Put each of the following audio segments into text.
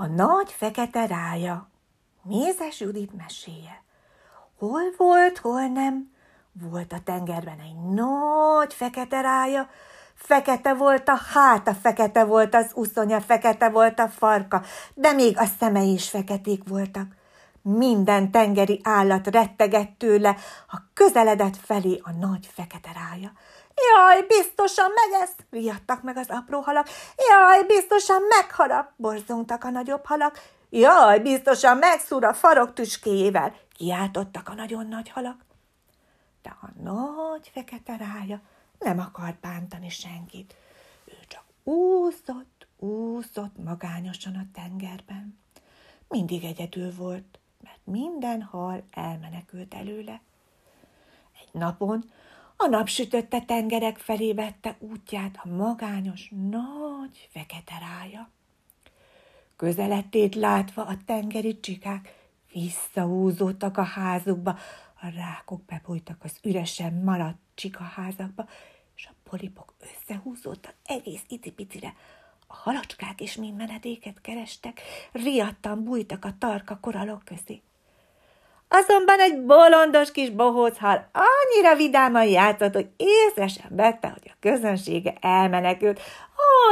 A nagy fekete rája, Mézes Judit meséje. Hol volt, hol nem. Volt a tengerben egy nagy fekete rája, fekete volt a háta, fekete volt az uszonya, fekete volt a farka, de még a szemei is feketék voltak. Minden tengeri állat rettegett tőle, ha közeledett felé a nagy fekete rája. Jaj, biztosan megesz, riadtak meg az apró halak. Jaj, biztosan megharap, borzongtak a nagyobb halak. Jaj, biztosan megszúr a farok tüskéjével, kiáltottak a nagyon nagy halak. De a nagy fekete rája nem akart bántani senkit. Ő csak úszott magányosan a tengerben. Mindig egyedül volt, mert minden hal elmenekült előle. Egy napon a napsütötte tengerek felé vette útját a magányos, nagy fekete rája. Közeledtét látva a tengeri csikák visszahúzódtak a házukba, a rákok bebújtak az üresen maradt csikaházakba, és a polipok összehúzódtak egész icipicire. A halacskák is mind menedéket kerestek, riadtan bújtak a tarka koralok közé. Azonban egy bolondos kis bohóchal annyira vidáman játszott, hogy észre sem vette, hogy a közönsége elmenekült.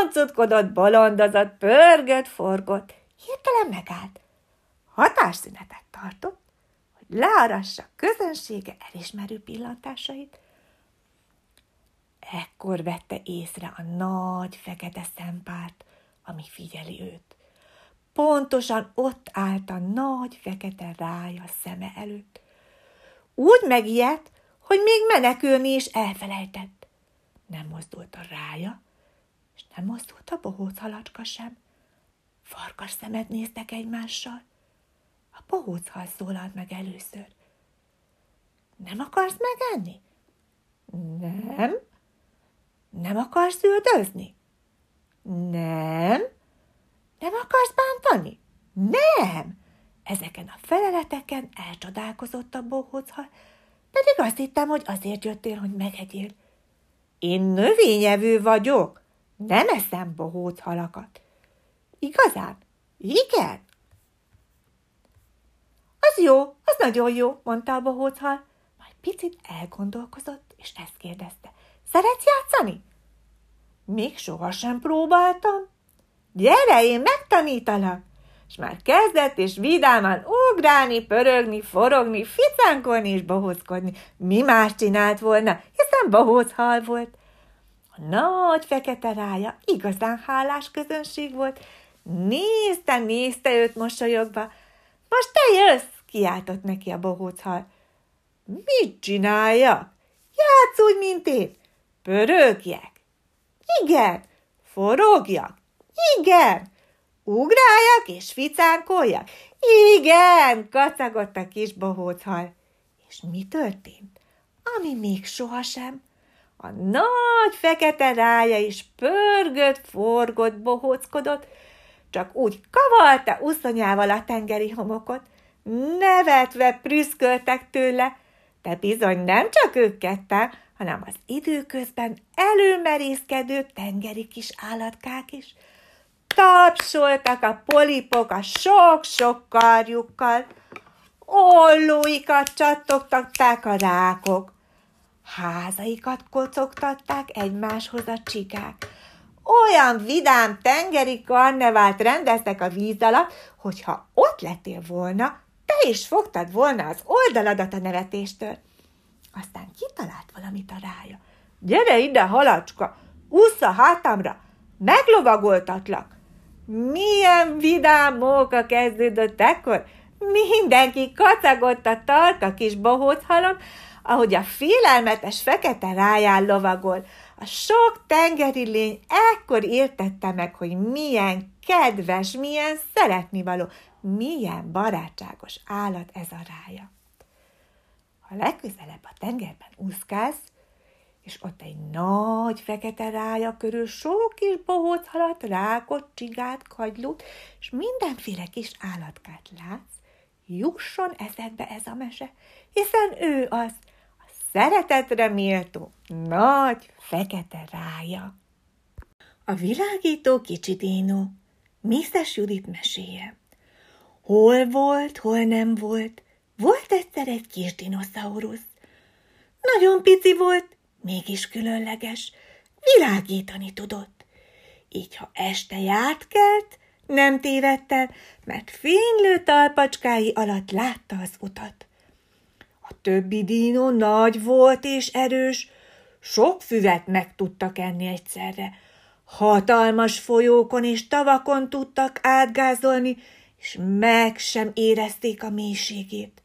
Huncutkodott, bolondozott, pörgött, forgott. Hirtelen megállt. Hatásszünetet tartott, hogy learassa a közönsége elismerő pillantásait. Ekkor vette észre a nagy fekete szempárt, ami figyeli őt. Pontosan ott állt a nagy fekete rája szeme előtt. Úgy megijedt, hogy még menekülni is elfelejtett. Nem mozdult a rája, és nem mozdult a bohóc halacska sem. Farkas szemet néztek egymással. A bohóc hal szólalt meg először. Nem akarsz megenni? Nem. Nem akarsz üldözni? Nem. Nem akarsz bántani? Nem. Ezeken a feleleteken elcsodálkozott a bohóchal, pedig azt hittem, hogy azért jöttél, hogy megegyél. Én növényevő vagyok, nem eszem bohóchalakat. Igazán? Igen. Az jó, az nagyon jó, mondta a bohóchal, majd picit elgondolkozott, és ezt kérdezte. Szeretsz játszani? Még sohasem próbáltam. Gyere, én megtanítalak! És már kezdett és vidáman ugrálni, pörögni, forogni, ficánkolni és bohózkodni. Mi más csinált volna, hiszen bohóchal volt. A nagy fekete rája igazán hálás közönség volt. Nézte őt mosolyogva. Most te jössz, kiáltott neki a bohóchal. Mit csináljak? Játsz úgy, mint én. Pörögjek? Igen. Forogjak? Igen. Ugráljak és ficánkoljak? Igen, kacagott a kis bohóchal. És mi történt? Ami még sohasem. A nagy fekete rája is pörgött, forgott, bohóckodott, csak úgy kavarta uszonyával a tengeri homokot. Nevetve prüszköltek tőle, de bizony nem csak ők ketten, hanem az időközben előmerészkedő tengeri kis állatkák is. Tapsoltak a polipok a sok-sok karjukkal, ollóikat csattogtatták a rákok, házaikat kocogtatták egymáshoz a csikák. Olyan vidám tengeri karnevált rendeztek a víz alatt, hogyha ott lettél volna, te is fogtad volna az oldaladat a nevetéstől. Aztán kitalált valamit a rája. Gyere ide, halacska, ússz a hátamra, meglovagoltatlak. Milyen vidám móka kezdődött ekkor. Mindenki kacagott a tarka kis bohóchalon, ahogy a félelmetes fekete ráján lovagol. A sok tengeri lény ekkor értette meg, hogy milyen kedves, milyen szeretnivaló, milyen barátságos állat ez a rája. Ha legközelebb a tengerben úszkálsz, és ott egy nagy fekete rája körül sok kis bohóchalat, rákot, csigát, kagylót, és mindenféle kis állatkát látsz, jusson eszedbe ez a mese, hiszen ő az a szeretetre méltó nagy fekete rája. A világító kicsi Dino. Mézes Judit meséje. Hol volt, hol nem volt, volt egyszer egy kis dinoszaurusz. Nagyon pici volt, mégis különleges, világítani tudott. Így, ha este járt kelt, nem tévedt el, mert fénylő talpacskái alatt látta az utat. A többi dino nagy volt és erős, sok füvet meg tudtak enni egyszerre. Hatalmas folyókon és tavakon tudtak átgázolni, és meg sem érezték a mélységét.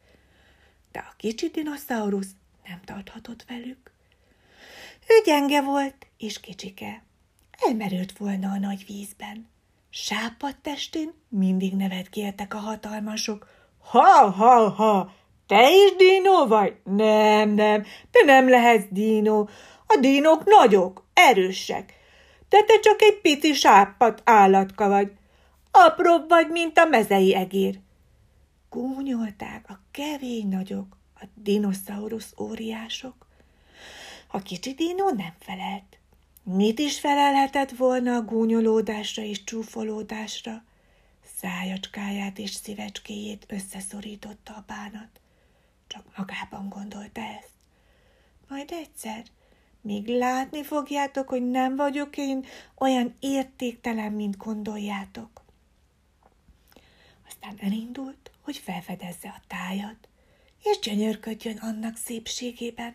De a kicsi dinoszaurusz nem tarthatott velük. Ő gyenge volt és kicsike. Elmerült volna a nagy vízben. Sápadt testén mindig nevetgéltek a hatalmasok. Ha, te is dino vagy? Nem, te nem lehetsz dino. A dinók nagyok, erősek. De te csak egy pici sápadt állatka vagy. Apróbb vagy, mint a mezei egér. Gúnyolták a kevény nagyok, a dinoszaurusz óriások. A kicsi dino nem felelt. Mit is felelhetett volna a gúnyolódásra és csúfolódásra? Szájacskáját és szívecskéjét összeszorította a bánat. Csak magában gondolta ezt. Majd egyszer, még látni fogjátok, hogy nem vagyok én olyan értéktelen, mint gondoljátok. Aztán elindult, hogy felfedezze a tájat, és gyönyörködjön annak szépségében.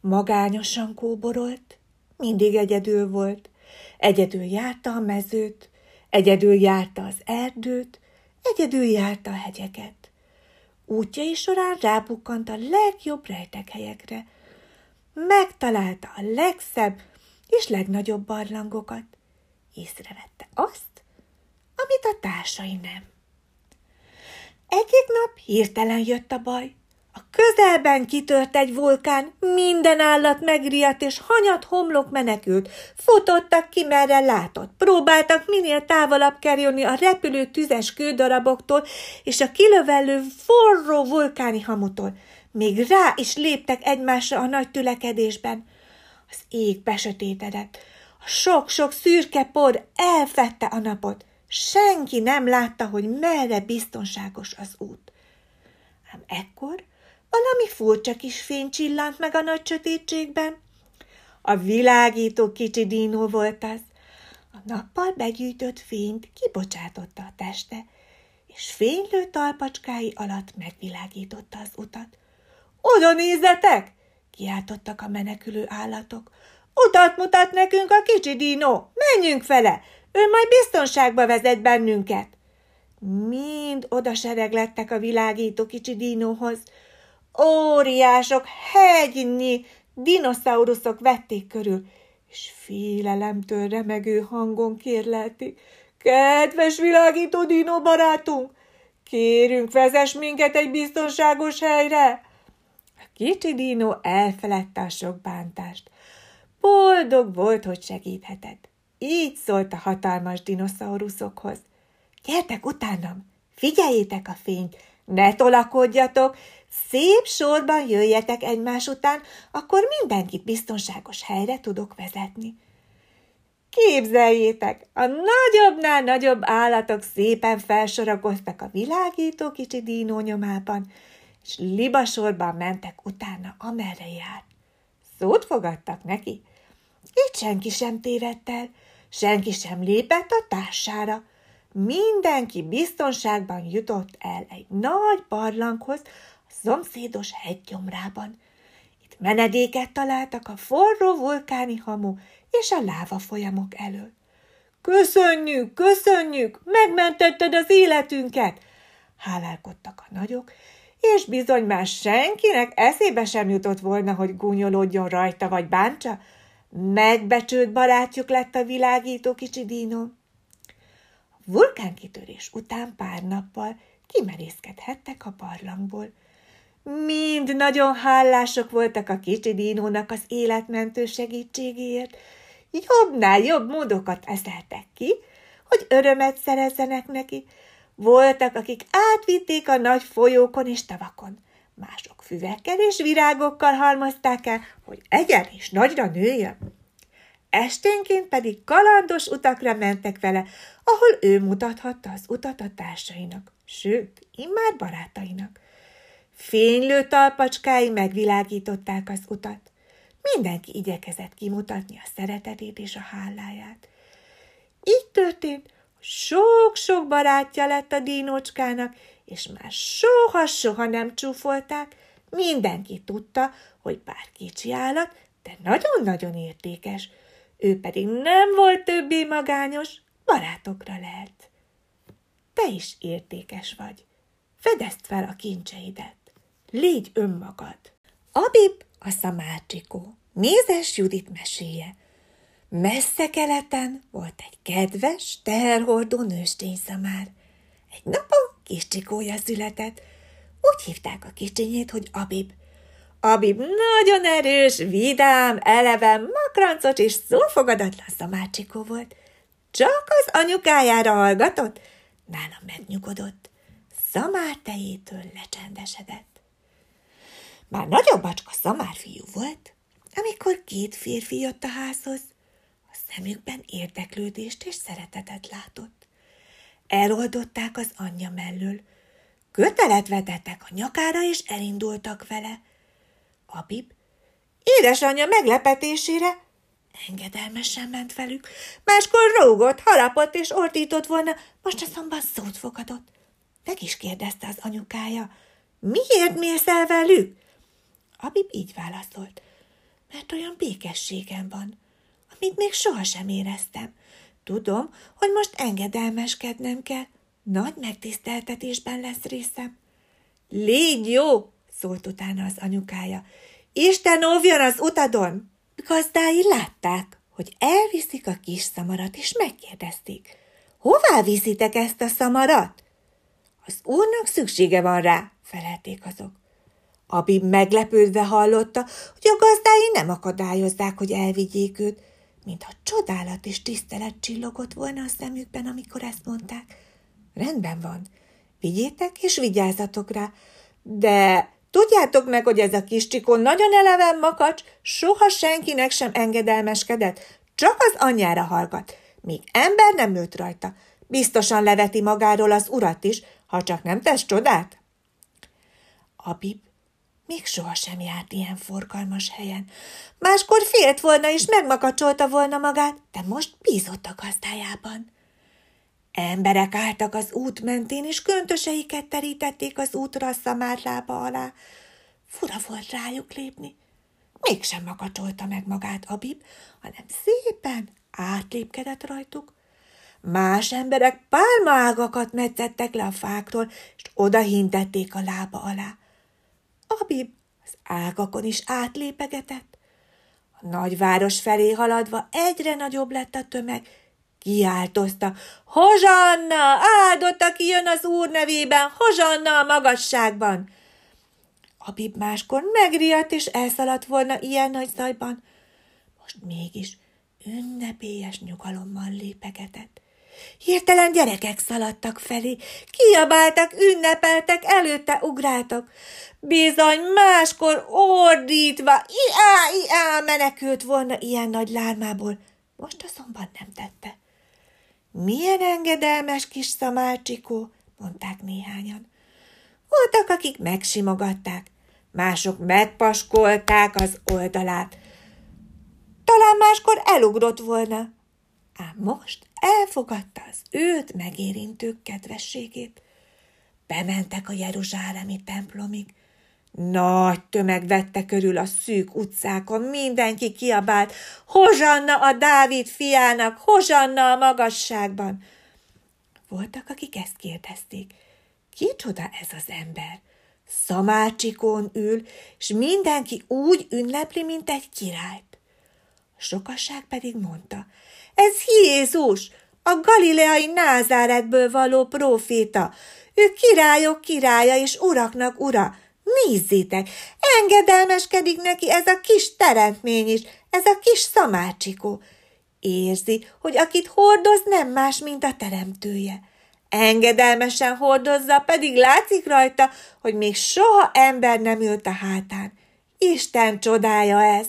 Magányosan kóborolt, mindig egyedül volt, egyedül járta a mezőt, egyedül járta az erdőt, egyedül járta a hegyeket. Útjai során rábukkant a legjobb rejtekhelyekre. Megtalálta a legszebb és legnagyobb barlangokat. Észrevette azt, amit a társai nem. Egyik nap hirtelen jött a baj. A közelben kitört egy vulkán, minden állat megriadt és hanyat homlok menekült. Futottak ki, merre látott. Próbáltak minél távolabb kerülni a repülő tüzes kődaraboktól és a kilövellő forró vulkáni hamutól. Még rá is léptek egymásra a nagy tülekedésben. Az ég besötétedett. A sok-sok szürke por elfette a napot. Senki nem látta, hogy merre biztonságos az út. Ám ekkor valami furcsa kis fény csillant meg a nagy sötétségben. A világító kicsi dínó volt az. A nappal begyűjtött fényt kibocsátotta a teste, és fénylő talpacskái alatt megvilágította az utat. – Oda nézzetek! – kiáltottak a menekülő állatok. – Utat mutat nekünk a kicsi dínó! Menjünk vele! Ő majd biztonságba vezet bennünket! Mind odasereglettek a világító kicsi dínóhoz. Óriások, hegynyi dinoszauruszok vették körül, és félelemtől remegő hangon kérlelték. Kedves világító dinó barátunk, kérünk, vezess minket egy biztonságos helyre! A kicsi dinó elfeledte a sok bántást. Boldog volt, hogy segíthetett. Így szólt a hatalmas dinoszauruszokhoz. Gyertek utánam, figyeljétek a fényt, ne tolakodjatok, szép sorban jöjjetek egymás után, akkor mindenkit biztonságos helyre tudok vezetni. Képzeljétek, a nagyobbnál nagyobb állatok szépen felsorakoztak a világító kicsi dínó nyomában, és libasorban mentek utána, amerre járt. Szót fogadtak neki. Így senki sem tévedt el, senki sem lépett a társára. Mindenki biztonságban jutott el egy nagy barlanghoz, a szomszédos hegygyomrában. Itt menedéket találtak a forró vulkáni hamu és a láva folyamok elől. Köszönjük, megmentetted az életünket! Hálálkodtak a nagyok, és bizony már senkinek eszébe sem jutott volna, hogy gúnyolódjon rajta vagy bántsa. Megbecsült barátjuk lett a világító kicsi dínó. Vulkánkitörés után pár nappal kimerészkedhettek a barlangból. Mind nagyon hálások voltak a kicsi dínónak az életmentő segítségéért. Jobbnál jobb módokat eszeltek ki, hogy örömet szerezzenek neki. Voltak, akik átvitték a nagy folyókon és tavakon. Mások füvekkel és virágokkal halmozták el, hogy egyen és nagyra nőjön. esténként pedig kalandos utakra mentek vele, ahol ő mutathatta az utat a társainak, sőt, immár barátainak. Fénylő talpacskái megvilágították az utat. Mindenki igyekezett kimutatni a szeretetét és a háláját. Így történt, sok-sok barátja lett a dinócskának, és már soha-soha nem csúfolták. Mindenki tudta, hogy bár kicsi állat, de nagyon-nagyon értékes. Ő pedig nem volt többé magányos, barátokra lelt. Te is értékes vagy. Fedezd fel a kincseidet. Légy önmagad. Abib a szamácsikó. Mézes Judit meséje. Messze keleten volt egy kedves, teherhordó nőstényszamár. Egy napon kis csikója született. Úgy hívták a kicsinyét, hogy Abib. Abib nagyon erős, vidám, eleven, makrancos és szófogadatlan szamácsikó volt. Csak az anyukájára hallgatott, nála megnyugodott. Szamár tejétől lecsendesedett. Már nagyobb acska szamár fiú volt, amikor két férfi jött a házhoz. A szemükben érdeklődést és szeretetet látott. Eloldották az anyja mellől. Kötelet vetettek a nyakára, és elindultak vele. Abib édesanyja meglepetésére engedelmesen ment velük. Máskor rúgott, harapott és ordított volna, most azonban szót fogadott. Meg is kérdezte az anyukája, miért mész el velük? Abib így válaszolt, mert olyan békességem van, amit még sohasem éreztem. Tudom, hogy most engedelmeskednem kell, nagy megtiszteltetésben lesz részem. Légy jó, szólt utána az anyukája. Isten óvjon az utadon! Gazdái látták, hogy elviszik a kis szamarat, és megkérdezték, hová viszitek ezt a szamarat? Az úrnak szüksége van rá, felelték azok. Abib meglepődve hallotta, hogy a gazdái nem akadályozzák, hogy elvigyék őt, mintha csodálat és tisztelet csillogott volna a szemükben, amikor ezt mondták. Rendben van, vigyétek és vigyázzatok rá, de tudjátok meg, hogy ez a kis csikó nagyon eleven makacs, soha senkinek sem engedelmeskedett, csak az anyjára hallgat, még ember nem nőtt rajta. Biztosan leveti magáról az urat is, ha csak nem tesz csodát. Abib még sohasem járt ilyen forgalmas helyen. Máskor félt volna és megmakacsolta volna magát, de most bízott a gazdájában. Emberek álltak az út mentén, és köntöseiket terítették az útra a szamár lába alá. Fura volt rájuk lépni. Mégsem makacsolta meg magát Abib, hanem szépen átlépkedett rajtuk. Más emberek pálmaágakat metszettek le a fákról, és odahintették a lába alá. Abib az ágakon is átlépegetett. A nagyváros felé haladva egyre nagyobb lett a tömeg. Kiáltozta, hozsanna, áldott, aki jön az Úr nevében, hozsanna a magasságban. Abib máskor megriadt, és elszaladt volna ilyen nagy zajban. Most mégis ünnepélyes nyugalommal lépegetett. Hirtelen gyerekek szaladtak felé, kiabáltak, ünnepeltek, előtte ugráltak. Bizony máskor ordítva, iá, menekült volna ilyen nagy lármából. Most azonban nem tette. Milyen engedelmes kis szamácsikó, mondták néhányan. Voltak, akik megsimogatták, mások megpaskolták az oldalát. Talán máskor elugrott volna, ám most elfogadta az őt megérintő kedvességét. Bementek a jeruzsálemi templomig. Nagy tömeg vette körül a szűk utcákon, mindenki kiabált, hozsanna a Dávid fiának, hozsanna a magasságban. Voltak, akik ezt kérdezték, kicsoda ez az ember? Szamácsikón ül, és mindenki úgy ünnepli, mint egy királyt. A sokasság pedig mondta, ez Jézus, a galileai Názáretből való próféta, ő királyok királya és uraknak ura. Nézzétek, engedelmeskedik neki ez a kis teremtmény is, ez a kis szamácsikó. Érzi, hogy akit hordoz, nem más, mint a teremtője. Engedelmesen hordozza, pedig látszik rajta, hogy még soha ember nem ült a hátán. Isten csodája ez!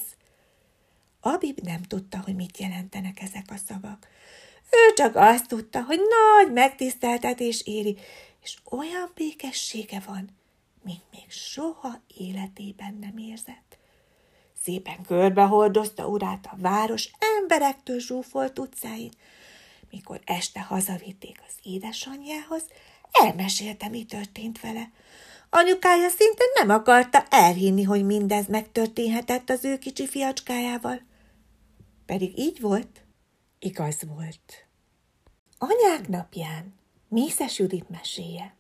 Abib nem tudta, hogy mit jelentenek ezek a szavak. Ő csak azt tudta, hogy nagy megtiszteltetés éri, és olyan békessége van, mint még soha életében nem érzett. Szépen körbehordozta urát a város emberektől zsúfolt utcáin. Mikor este hazavitték az édesanyjához, elmesélte, mi történt vele. Anyukája szinte nem akarta elhinni, hogy mindez megtörténhetett az ő kicsi fiacskájával. Pedig így volt? Igaz volt. Anyák napján Mézes Judit meséje.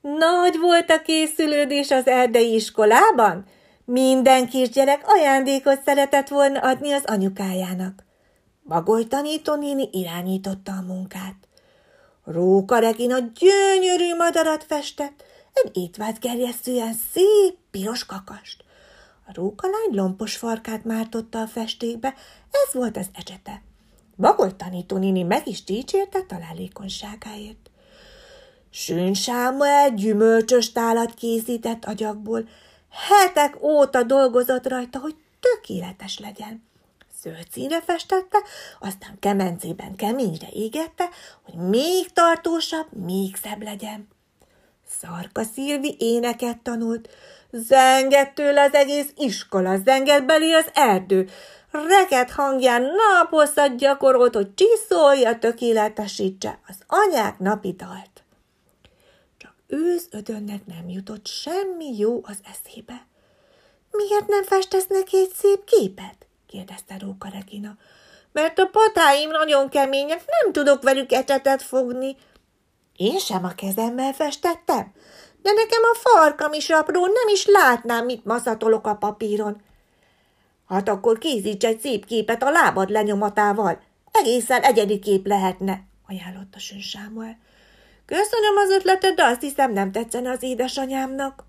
Nagy volt a készülődés az erdei iskolában. Minden kisgyerek ajándékot szeretett volna adni az anyukájának. Bagoly tanító néni irányította a munkát. Róka Regina gyönyörű madarat festett, egy étvált gerjesztően szép piros kakast. A Róka lány lompos farkát mártotta a festékbe, ez volt az ecsete. Bagoly tanító néni meg is dicsérte találékonyságáért. Sünsamú egy gyümölcsös tálat készített agyagból. Hetek óta dolgozott rajta, hogy tökéletes legyen. Zöld színre festette, aztán kemencében keményre égette, hogy még tartósabb, még szebb legyen. Szarvas Szilvi éneket tanult. Zengett tőle az egész iskola, zengett belé az erdő. Rekett hangján naposzat gyakorolt, hogy csiszolja, tökéletesítse az anyák napi dalt. Csak Őzödönnek nem jutott semmi jó az eszébe. Miért nem festesz neki egy szép képet? kérdezte Róka Regina. Mert a patáim nagyon kemények, nem tudok velük ecsetet fogni. Én sem a kezemmel festettem, de nekem a farkam is apró, nem is látnám, mit maszatolok a papíron. Hát akkor készíts egy szép képet a lábad lenyomatával. Egészen egyedi kép lehetne, ajánlotta Sünsamú. Köszönöm az ötletet, de azt hiszem, nem tetszene az édesanyámnak.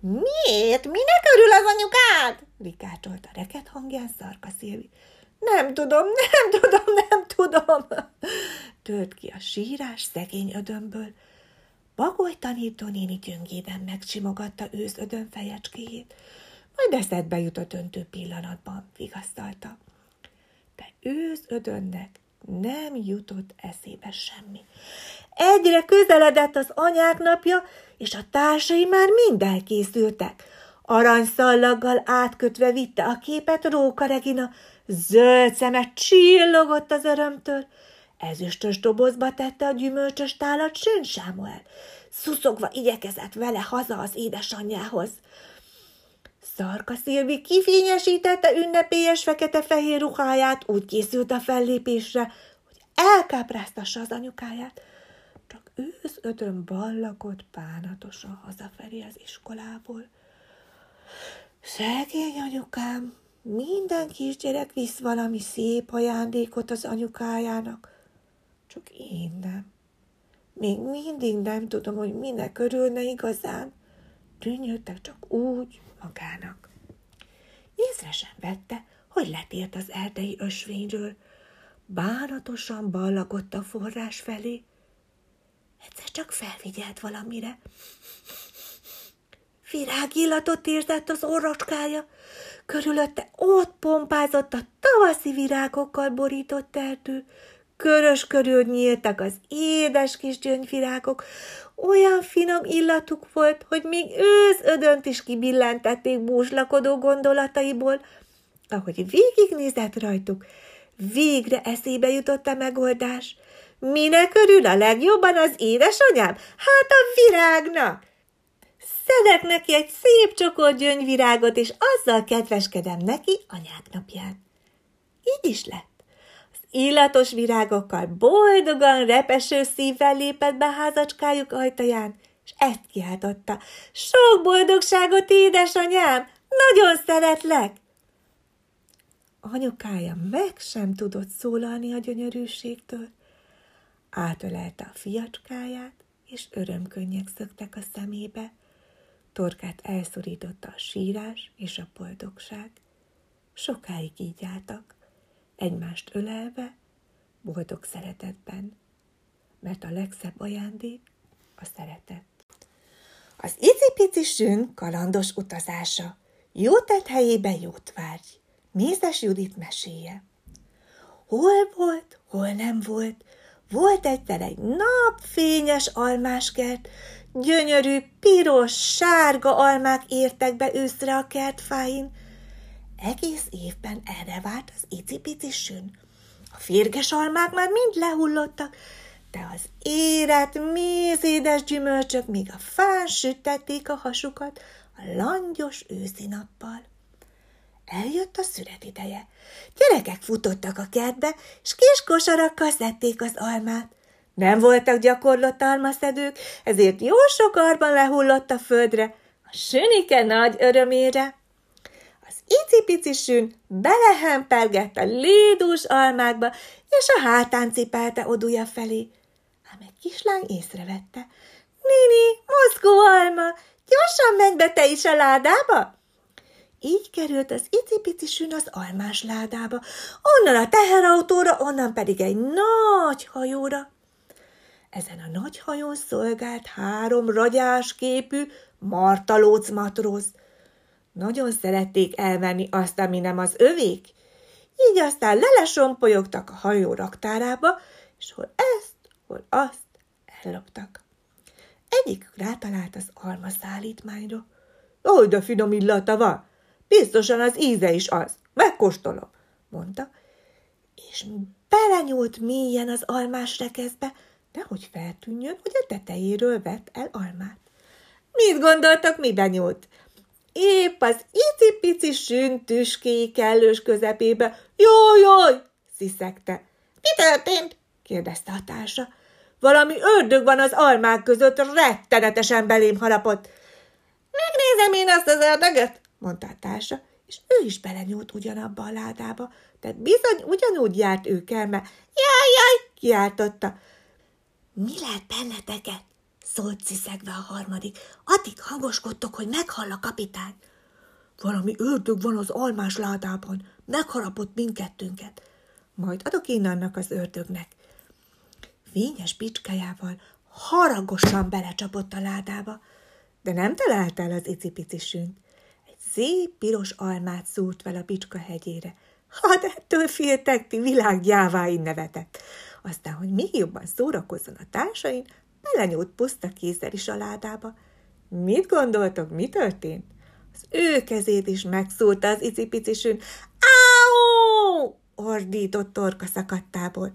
Miért? Minek örül az anyukád? Rikácsolt a rekett hangján Szarvas Szilvi. Nem tudom, tört ki a sírás szegény ödömből. Bagoly tanító néni gyöngéden megsimogatta Őzödön fejecskéjét, majd eszedbe jutott öntő pillanatban, vigasztalta. De Őzödönnek nem jutott eszébe semmi. Egyre közeledett az anyák napja, és a társai már mind elkészültek. Aranyszallaggal átkötve vitte a képet Róka Regina, zöld szeme csillogott az örömtől. Ezüstös dobozba tette a gyümölcsös tálat Sünsamú. Szuszogva igyekezett vele haza az édesanyjához. Szarvas Szilvi kifényesítette ünnepélyes fekete-fehér ruháját, úgy készült a fellépésre, hogy elkápráztassa az anyukáját. Csak Őzödön ballagott bánatosan hazafelé az iskolából. Szegény anyukám, minden kisgyerek visz valami szép ajándékot az anyukájának. Csak én nem. Még mindig nem tudom, hogy minek örülne igazán. Tűnjöttek csak úgy magának. Észre sem vette, hogy letért az erdei ösvényről. Bánatosan ballagott a forrás felé. Egyszer csak felfigyelt valamire. Virágillatot érzett az orrocskája. Körülötte ott pompázott a tavaszi virágokkal borított erdő. Körös körül nyíltak az édes kis gyöngyvirágok. Olyan finom illatuk volt, hogy még Őzödönt is kibillentették búslakodó gondolataiból. Ahogy végignézett rajtuk, végre eszébe jutott a megoldás. Minek örül a legjobban az édesanyám? Hát a virágnak! Szedek neki egy szép csokor gyöngyvirágot, és azzal kedveskedem neki anyák napján. Így is lett. Az illatos virágokkal boldogan, repeső szívvel lépett be házacskájuk ajtaján, és ezt kiáltotta. Sok boldogságot, édesanyám! Nagyon szeretlek! Anyukája meg sem tudott szólalni a gyönyörűségtől. Átölelte a fiacskáját, és örömkönnyek szöktek a szemébe. Torkát elszorította a sírás és a boldogság. Sokáig így álltak, egymást ölelve, boldog szeretetben, mert a legszebb ajándék a szeretet. Az icipici Sün kalandos utazása. Jó tett helyébe jót várj. Mézes Judit meséje. Hol volt, hol nem volt, volt egyszer egy napfényes almáskert, gyönyörű, piros, sárga almák értek be őszre a kertfáin. Egész évben erre várt az icipici sün. A férges almák már mind lehullottak, de az érett, mézédes gyümölcsök még a fán sütették a hasukat a langyos őszi nappal. Eljött a szünet ideje. Gyerekek futottak a kertbe, és kis kosarakkal szedték az almát. Nem voltak gyakorlott almaszedők, ezért jó sokarban lehullott a földre, a sünike nagy örömére. Az icipici sün belehempergett a lédús almákba, és a hátán cipelte odúja felé. Ám egy kislány észrevette. Nini, mozgó alma, gyorsan menj be te is a ládába! Így került az icipici sün az almás ládába, onnan a teherautóra, onnan pedig egy nagy hajóra. Ezen a nagy hajón szolgált 3 ragyás képű martalóc matróz. Nagyon szerették elvenni azt, ami nem az övék. Így aztán lelesompolygtak a hajó raktárába, és hol ezt, hol azt elloptak. Egyikük rátalált az alma szállítmányra. Ó, de finom illata van! Biztosan az íze is az, megkóstolom, mondta, és belenyúlt mélyen az almás rekeszbe, nehogy feltűnjön, hogy a tetejéről vett el almát. Mit gondoltak, mibe nyúlt? Épp az icipici sün tüskéi kellős közepébe, jaj, sziszegte. Mi történt? kérdezte a társa. Valami ördög van az almák között, rettenetesen belém harapott. Megnézem én azt az ördögöt, mondta a társa, és ő is belenyúlt ugyanabba a ládába, de bizony ugyanúgy járt őkelme. Jaj, kiáltotta. Mi lehet benneteket? Szólt sziszegve a harmadik. Addig hangoskodtok, hogy meghall a kapitány. Valami ördög van az almás ládában, megharapott mindkettőnket. Majd adok én annak az ördögnek. Fényes bicskájával haragosan belecsapott a ládába, de nem talált el az icipici sünt. Szép piros almát szúrt fel a bicska hegyére. Hát ettől féltek, ti világgyáváin nevetett. Aztán, hogy még jobban szórakozzon a társain, belenyúlt puszta kézzel is a ládába. Mit gondoltok, mi történt? Az ő kezét is megszúrta az icipici sün. Áó! Ordított torka szakadtából.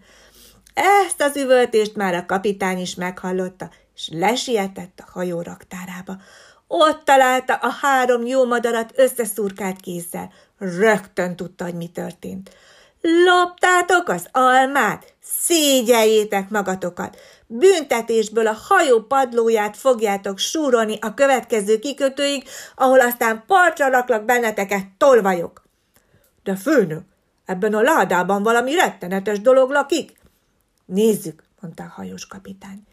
Ezt az üvöltést már a kapitány is meghallotta, és lesietett a hajó raktárába. Ott találta a 3 jó madarat összeszurkált kézzel. Rögtön tudta, hogy mi történt. Loptátok az almát, szégyeljétek magatokat. Büntetésből a hajó padlóját fogjátok súrolni a következő kikötőig, ahol aztán partra raklak benneteket tolvajok. De főnök, ebben a ládában valami rettenetes dolog lakik. Nézzük, mondta a hajós kapitány.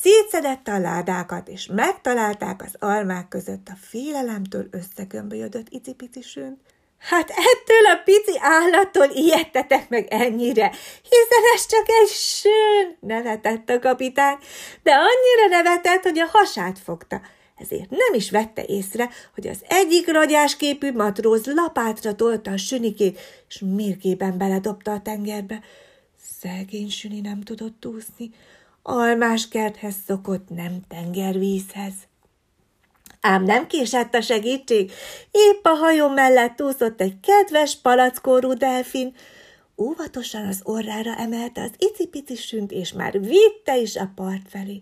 Szétszedette a ládákat, és megtalálták az almák között a félelemtől összegömbölyödött icipici sünt. Hát ettől a pici állattól ijedtetek meg ennyire, hiszen ez csak egy sün, nevetett a kapitány, de annyira nevetett, hogy a hasát fogta. Ezért nem is vette észre, hogy az egyik ragyásképű matróz lapátra tolta a sünikét, és mérgében beledobta a tengerbe. Szegény süni nem tudott úszni. Almás kerthez szokott, nem tengervízhez. Ám nem késett a segítség, épp a hajó mellett úszott egy kedves palackkorú delfin. Óvatosan az orrára emelte az icipici sünt, és már vitte is a part felé.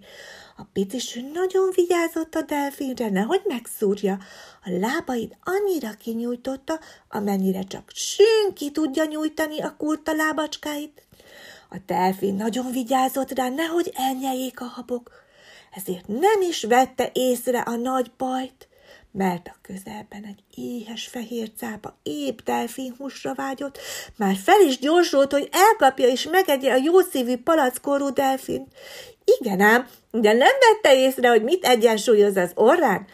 A pici sün nagyon vigyázott a delfinre, nehogy megszúrja. A lábait annyira kinyújtotta, amennyire csak sün ki tudja nyújtani a kurta lábacskáit. A delfin nagyon vigyázott rá, nehogy elnyeljék a habok, ezért nem is vette észre a nagy bajt, mert a közelben egy éhes fehér cápa épp delfinhúsra vágyott, már fel is gyorsult, hogy elkapja és megegye a jószívű palackorú delfint. Igen ám, de nem vette észre, hogy mit egyensúlyoz az orrán.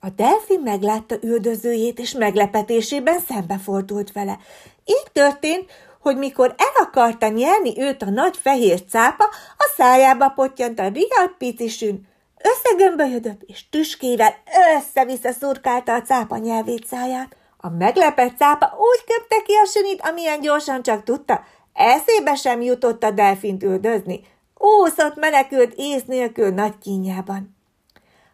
A delfin meglátta üldözőjét, és meglepetésében szembefordult vele. Így történt, hogy mikor el akarta nyerni őt a nagy fehér cápa, a szájába pottyant a riadt pici sün. Összegömbölyödött, és tüskével össze-vissza szurkálta a cápa nyelvét száját. A meglepett cápa úgy köpte ki a sünit, amilyen gyorsan csak tudta. Eszébe sem jutott a delfint üldözni. Úszott, menekült ész nélkül nagy kínjában.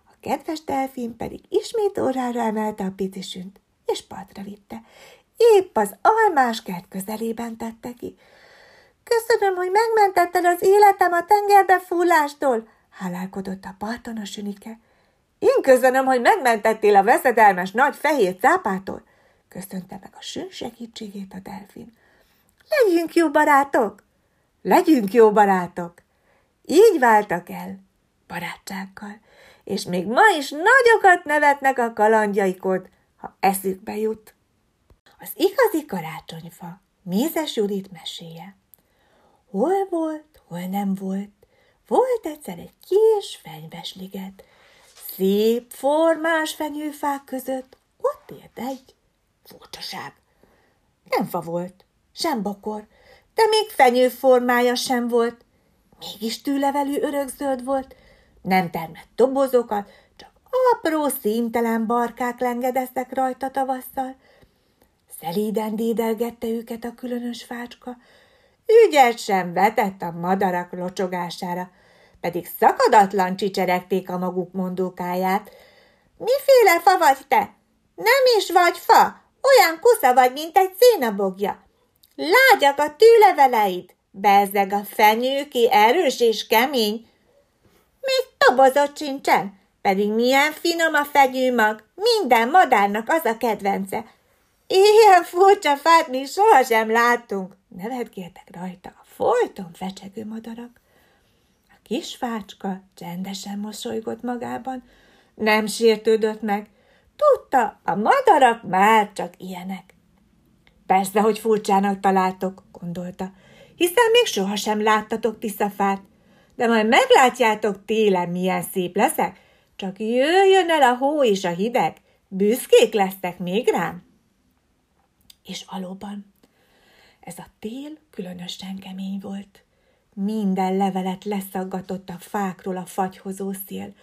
A kedves delfin pedig ismét órára emelte a pici sünt, és partra vitte. Épp az almás kert közelében tette ki. Köszönöm, hogy megmentetted az életem a tengerbe fullástól, hálálkodott a parton a sünike. Én köszönöm, hogy megmentettél a veszedelmes nagy fehér cápától, köszönte meg a sün segítségét a delfin. Legyünk jó barátok! Legyünk jó barátok! Így váltak el barátsággal, és még ma is nagyokat nevetnek a kalandjaikod, ha eszükbe jut. Az igazi karácsonyfa, Mézes Judit meséje. Hol volt, hol nem volt, volt egyszer egy kis fenyves liget. Szép, formás fenyőfák között ott élt egy furcsaság. Nem fa volt, sem bokor, de még fenyőformája sem volt. Mégis tűlevelű örökzöld volt, nem termett dobozokat, csak apró, színtelen barkák lengedeztek rajta tavasszal. Szelíden dédelgette őket a különös fácska, ügyet sem vetett a madarak locsogására, pedig szakadatlan csicseregték a maguk mondókáját. Miféle fa vagy te? Nem is vagy fa, olyan kusza vagy, mint egy szénabogja. Lágyak a tűleveleid, bezzeg a fenyőké erős és kemény. Még tobozott sincsen, pedig milyen finom a fenyőmag, minden madárnak az a kedvence. Ilyen furcsa fát mi sohasem láttunk, nevetgéltek rajta a folyton fecsegő madarak. A kis fácska csendesen mosolygott magában, nem sértődött meg. Tudta, a madarak már csak ilyenek. Persze, hogy furcsának találtok, gondolta, hiszen még sohasem láttatok tiszafát, de majd meglátjátok télen, milyen szép leszek, csak jöjjön el a hó és a hideg, büszkék lesztek még rám. És valóban, ez a tél különösen kemény volt. Minden levelet leszaggatott a fákról a fagyhozó szél.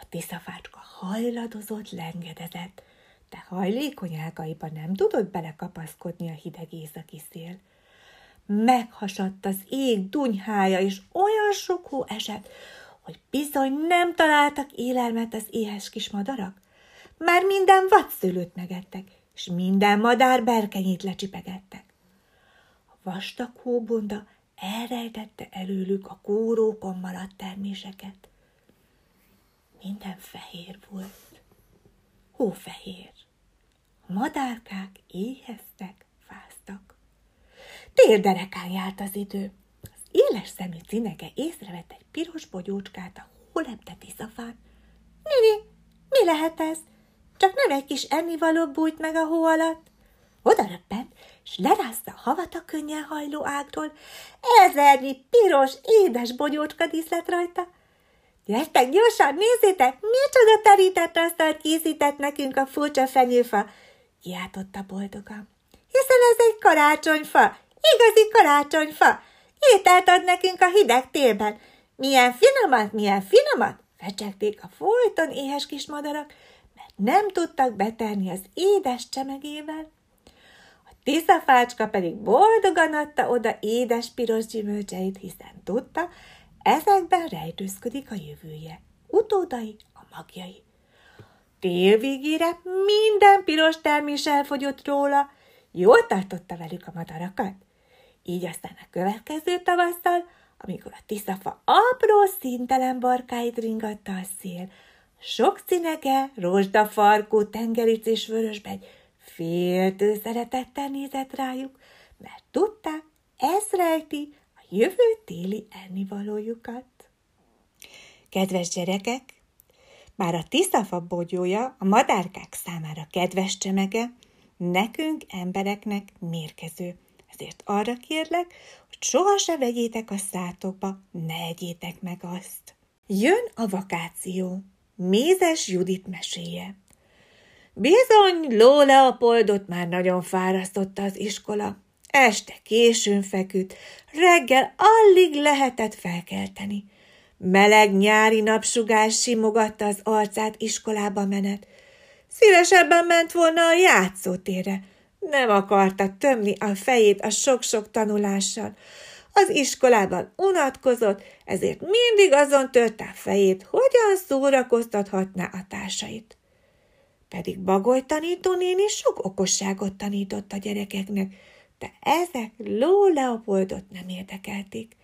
A tiszafácska hajladozott, lengedezett, de hajlékony ágaiba nem tudott belekapaszkodni a hideg északi szél. Meghasadt az ég dunyhája, és olyan sok hó esett, hogy bizony nem találtak élelmet az éhes kis madarak. Már minden vadszőlőt megettek, és minden madár berkenyét lecsipegettek. A vastag hóbonda elrejtette előlük a kórókon maradt terméseket. Minden fehér volt, hófehér. A madárkák éheztek, fáztak. Térderekán járt az idő. Az éles szemű cinege észrevett egy piros bogyócskát a hólepte tiszafán. Nini, mi lehet ez? Csak nem egy kis ennivaló bújt meg a hó alatt? Oda röppent, és lerázta a havat a könnyen hajló ágról. Ezernyi piros, édes bogyócska díszlet rajta. Gyertek gyorsan, nézzétek, micsoda terített asztalt készített nekünk a furcsa fenyőfa, kiáltotta boldogan. Hiszen ez egy karácsonyfa, igazi karácsonyfa, ételt ad nekünk a hideg télben. Milyen finomat, fecsegték a folyton éhes kis madarak, mert nem tudtak beterni az édes csemegével. A tiszafácska pedig boldogan adta oda édes piros gyümölcseit, hiszen tudta, ezekben rejtőzködik a jövője, utódai, a magjai. Tél végére minden piros termés elfogyott róla, jól tartotta velük a madarakat. Így aztán a következő tavasszal, amikor a tiszafa apró, színtelen barkáit ringatta a szél, sok színeke, rozsdafarkú, tengeric és vörösbegy féltő szeretettel nézett rájuk, mert tudták, ez rejti jövő téli ennivalójukat. Kedves gyerekek! Bár a tiszafa bogyója a madárkák számára kedves csemege, nekünk, embereknek mérgező. Ezért arra kérlek, hogy soha se vegyétek a szátokba, ne egyétek meg azt. Jön a vakáció. Mézes Judit meséje. Bizony, Ló Leopoldot már nagyon fárasztotta az iskola. Este későn feküdt, reggel alig lehetett felkelteni. Meleg nyári napsugár simogatta az arcát iskolába menet. Szívesebben ment volna a játszótérre. Nem akarta tömni a fejét a sok-sok tanulással. Az iskolában unatkozott, ezért mindig azon törte a fejét, hogyan szórakoztathatná a társait. Pedig Bagoly tanító néni sok okosságot tanított a gyerekeknek, de ezek Ló Leopoldot nem érdekelték.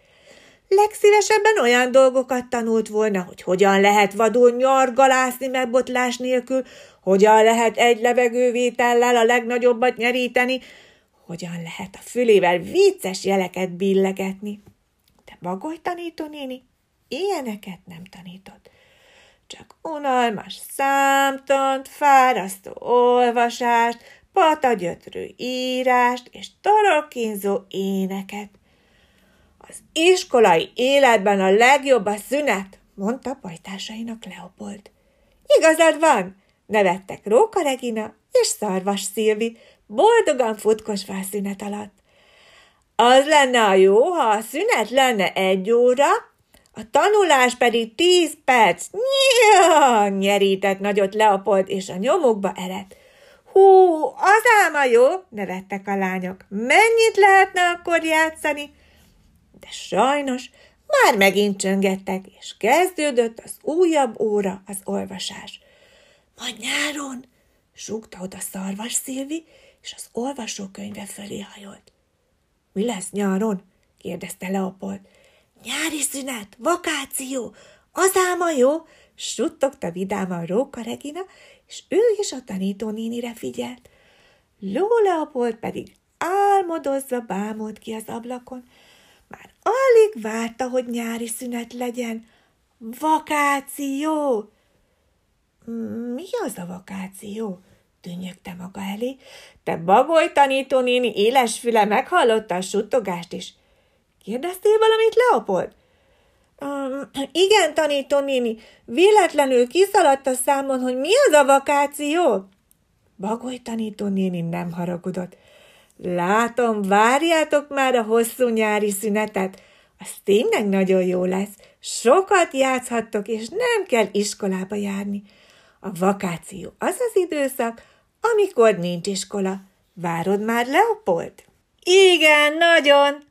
Legszívesebben olyan dolgokat tanult volna, hogy hogyan lehet vadul nyargalászni megbotlás nélkül, hogyan lehet egy levegővétellel a legnagyobbat nyeríteni, hogyan lehet a fülével vicces jeleket billegetni. De Bagoly tanító néni ilyeneket nem tanított. Csak unalmas számtant, fárasztó olvasást, patagyötrő írást és torokínzó éneket. Az iskolai életben a legjobb a szünet, mondta bajtársainak Leopold. Igazad van, nevettek Róka Regina és Szarvas Szilvi, boldogan futkosva a szünet alatt. Az lenne a jó, ha a szünet lenne 1 óra, a tanulás pedig 10 perc. Nyia! Nyerített nagyot Leopold, és a nyomukba eredt. Hú, az ám a jó, nevettek a lányok. Mennyit lehetne akkor játszani? De sajnos már megint csöngettek, és kezdődött az újabb óra, az olvasás. Majd nyáron, súgta oda Szarvas Szilvi, és az olvasókönyve fölé hajolt. Mi lesz nyáron? kérdezte Leopold. Nyári szünet, vakáció, az ám a jó, suttogta vidáman Róka Regina, és ő is a tanítónénire figyelt. Ló Leopold pedig álmodozva bámult ki az ablakon. Már alig várta, hogy nyári szünet legyen. Vakáció! Mi az a vakáció? Dünnyögte maga elé, de Bagoly tanító néni éles füle meghallotta a suttogást is. Kérdeztél valamit, Leopold? Igen, tanító néni, véletlenül kiszaladt a számon, hogy mi az a vakáció? Bagoly tanító néni nem haragudott. Látom, várjátok már a hosszú nyári szünetet. Az tényleg nagyon jó lesz. Sokat játszhattok, és nem kell iskolába járni. A vakáció az az időszak, amikor nincs iskola. Várod már, Leopold? Igen, nagyon!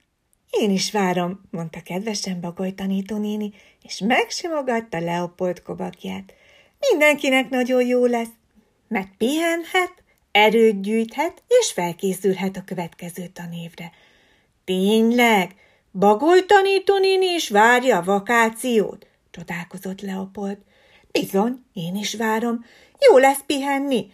Én is várom, mondta kedvesen Bagoly tanító néni, és megsimogatta Leopold kobakját. Mindenkinek nagyon jó lesz, mert pihenhet, erőt gyűjthet, és felkészülhet a következő tanévre. Tényleg, Bagoly tanító néni is várja a vakációt, csodálkozott Leopold. Bizony, én is várom, jó lesz pihenni.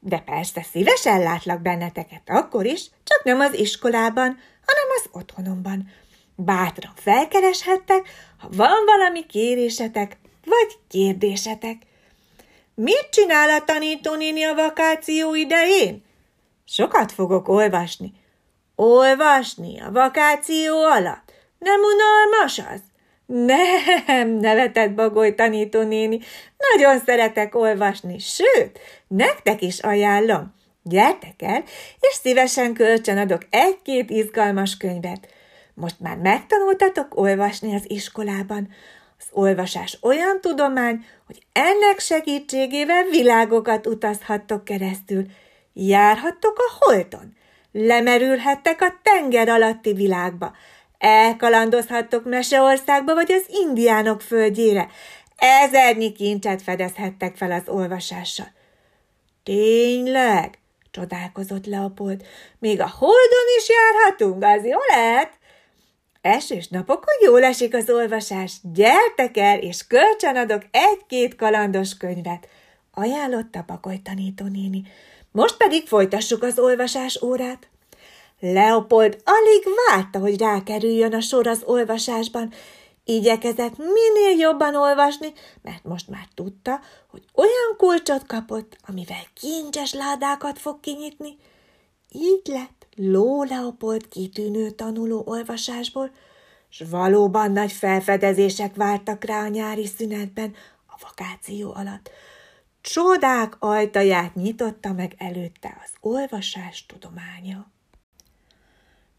De persze szívesen látlak benneteket akkor is, csak nem az iskolában, hanem az otthonomban. Bátran felkereshettek, ha van valami kérésetek, vagy kérdésetek. Mit csinál a tanítónéni a vakáció idején? Sokat fogok olvasni. Olvasni a vakáció alatt? Nem unalmas az? Nem, nevetett Bagoly tanítónéni. Nagyon szeretek olvasni, sőt, nektek is ajánlom. Gyertek el, és szívesen kölcsönadok 1-2 izgalmas könyvet. Most már megtanultatok olvasni az iskolában. Az olvasás olyan tudomány, hogy ennek segítségével világokat utazhattok keresztül. Járhattok a Holdon. Lemerülhettek a tenger alatti világba. Elkalandozhattok Meseországba vagy az indiánok földjére. 1000 kincset fedezhettek fel az olvasással. Tényleg? Csodálkozott Leopold. Még a Holdon is járhatunk, az jó lehet? Esős napokon jól esik az olvasás. Gyertek el, és kölcsönadok 1-2 kalandos könyvet. Ajánlotta Bagoly tanító néni. Most pedig folytassuk az olvasás órát. Leopold alig várta, hogy rákerüljön a sor az olvasásban. Igyekezett minél jobban olvasni, mert most már tudta, hogy olyan kulcsot kapott, amivel kincses ládákat fog kinyitni. Így lett Ló Leopold kitűnő tanuló olvasásból, s valóban nagy felfedezések vártak rá a nyári szünetben, a vakáció alatt. Csodák ajtaját nyitotta meg előtte az olvasás tudománya.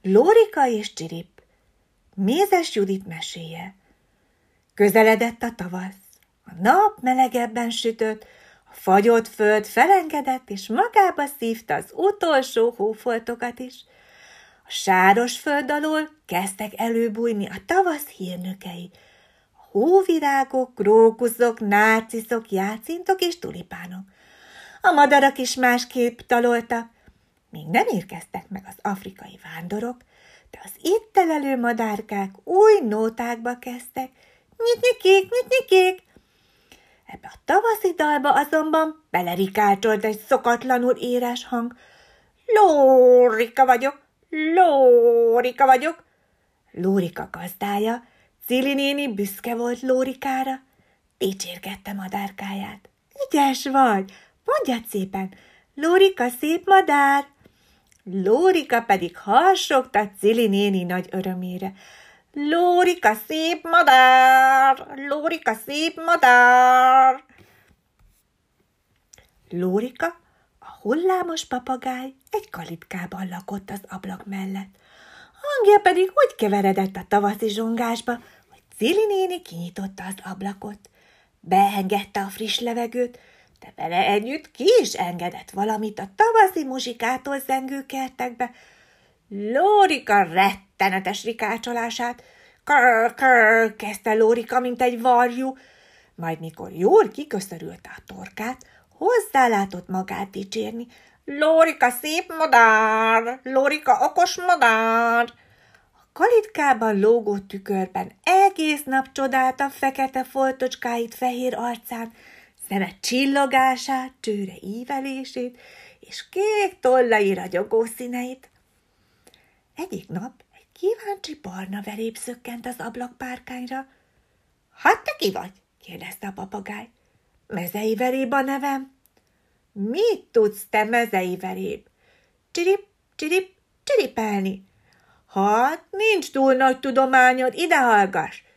Lórika és Csirip. Mézes Judit meséje. Közeledett a tavasz. A nap melegebben sütött, a fagyott föld felengedett, és magába szívta az utolsó hófoltokat is. A sáros föld alól kezdtek előbújni a tavasz hírnökei. A hóvirágok, krókuszok, nárciszok, jácintok és tulipánok. A madarak is másképp taloltak. Még nem érkeztek meg az afrikai vándorok, de az itt telelő madárkák új nótákba kezdtek. Nyitnyikék, nyitnyikék! Ebbe a tavaszi dalba azonban belerikácsolt egy szokatlanul éres hang. Lórika vagyok! Lórika vagyok! Lórika gazdája, Cili néni büszke volt Lórikára. Dicsérgette madárkáját. Ügyes vagy! Mondjad szépen! Lórika szép madár! Lórika pedig harsogta Cili néni nagy örömére. Lórika szép madár! Lórika szép madár! Lórika, a hullámos papagáj, egy kalitkában lakott az ablak mellett. Hangja pedig úgy keveredett a tavaszi zsongásba, hogy Cili néni kinyitotta az ablakot. Beengedte a friss levegőt, de vele együtt ki is engedett valamit a tavaszi muzsikától zengő kertekbe. Lórika rettenetes rikácsolását. Kör-kör, kezdte Lórika, mint egy varjú. Majd mikor jól kiköszörülte a torkát, hozzálátott magát dicsérni. Lórika szép madár, Lórika okos madár. A kalitkában lógó tükörben egész nap csodálta fekete foltocskáit fehér arcán, szeme csillogását, csőre ívelését és kék tollai ragyogó színeit. Egyik nap egy kíváncsi barna veréb szökkent az ablakpárkányra. – Hát te ki vagy? – kérdezte a papagáj. – Mezei veréb a nevem. – Mit tudsz te, mezei veréb? – Csirip, csirip, csiripelni. – Hát, nincs túl nagy tudományod, ide hallgass! –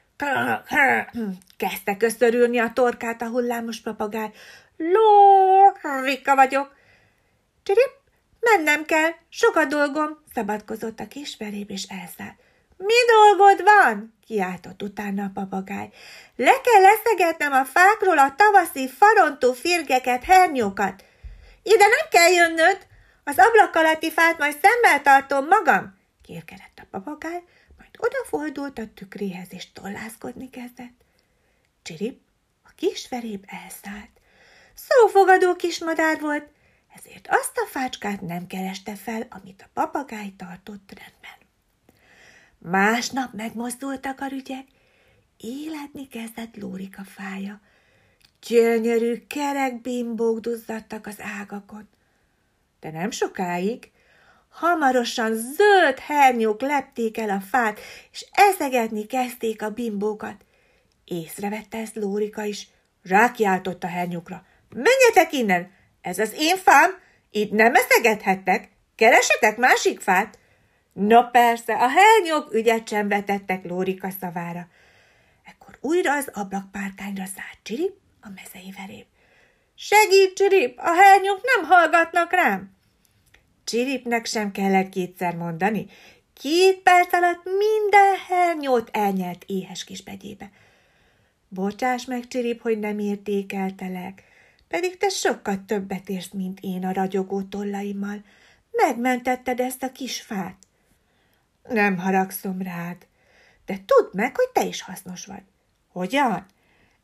kezdte köszörülni a torkát a hullámos papagáj. – Lórika vagyok! – Csirip! Mennem kell, sok a dolgom, szabadkozott a kis veréb és elszállt. Mi dolgod van? Kiáltott utána a papagáj. Le kell leszegetnem a fákról a tavaszi farontó firgeket, hernyókat. Ide nem kell jönnöd, az ablak alatti fát majd szemmel tartom magam, kérkedett a papagáj, majd odafordult a tükréhez és tollászkodni kezdett. Csirip, a kis veréb elszállt. Szófogadó kismadár volt, ezért azt a fácskát nem kereste fel, amit a papagáj tartott rendben. Másnap megmozdultak a rügyek, éledni kezdett Lórika fája. Gyönyörű kerek bimbók duzzadtak az ágakon. De nem sokáig, hamarosan zöld hernyók lepték el a fát, és eszegetni kezdték a bimbókat. Észrevette ezt Lórika is, rákiáltott a hernyókra. Menjetek innen! Ez az én fám, itt nem eszegethettek, keresetek másik fát. Na persze, a hernyók ügyet sem vetettek Lórika szavára. Ekkor újra az ablakpárkányra szállt Csirip, a mezei veréb. Segíts, Csirip, a hernyók nem hallgatnak rám. Csiripnek sem kellett kétszer mondani. 2 perc alatt minden hernyót elnyelt éhes kis begyébe. Bocsáss meg, Csirip, hogy nem értékeltelek. Pedig te sokkal többet érsz, mint én a ragyogó tollaimmal. Megmentetted ezt a kis fát. Nem haragszom rád, de tudd meg, hogy te is hasznos vagy. Hogyan?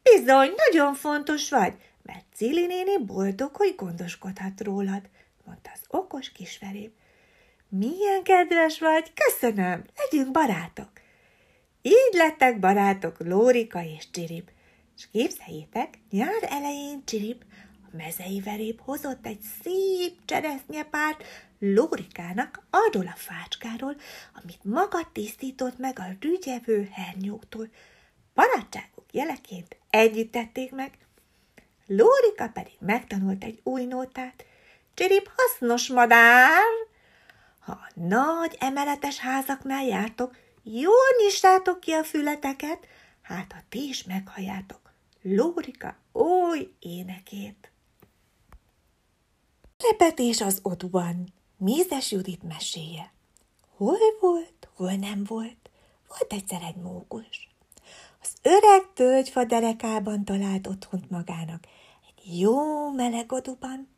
Bizony, nagyon fontos vagy, mert Cili néni boldog, hogy gondoskodhat rólad, mondta az okos kisveréb. Milyen kedves vagy, köszönöm, legyünk barátok. Így lettek barátok Lórika és Csirip. És képzeljétek, nyár elején Csirip, a mezei veréb hozott egy szép cseresznyepárt Lórikának arról a fácskáról, amit maga tisztított meg a rügyevő hernyóktól. Barátságuk jeleként együtt tették meg. Lórika pedig megtanult egy új nótát. Csirip hasznos madár! Ha a nagy emeletes házaknál jártok, jól nyissátok ki a fületeket, hát ha ti is meghalljátok Lórika oly énekét. Lepetés az oduban. Mézes Judit meséje. Hol volt, hol nem volt, volt egyszer egy mókus. Az öreg tölgyfa derekában talált otthont magának, egy jó meleg oduban.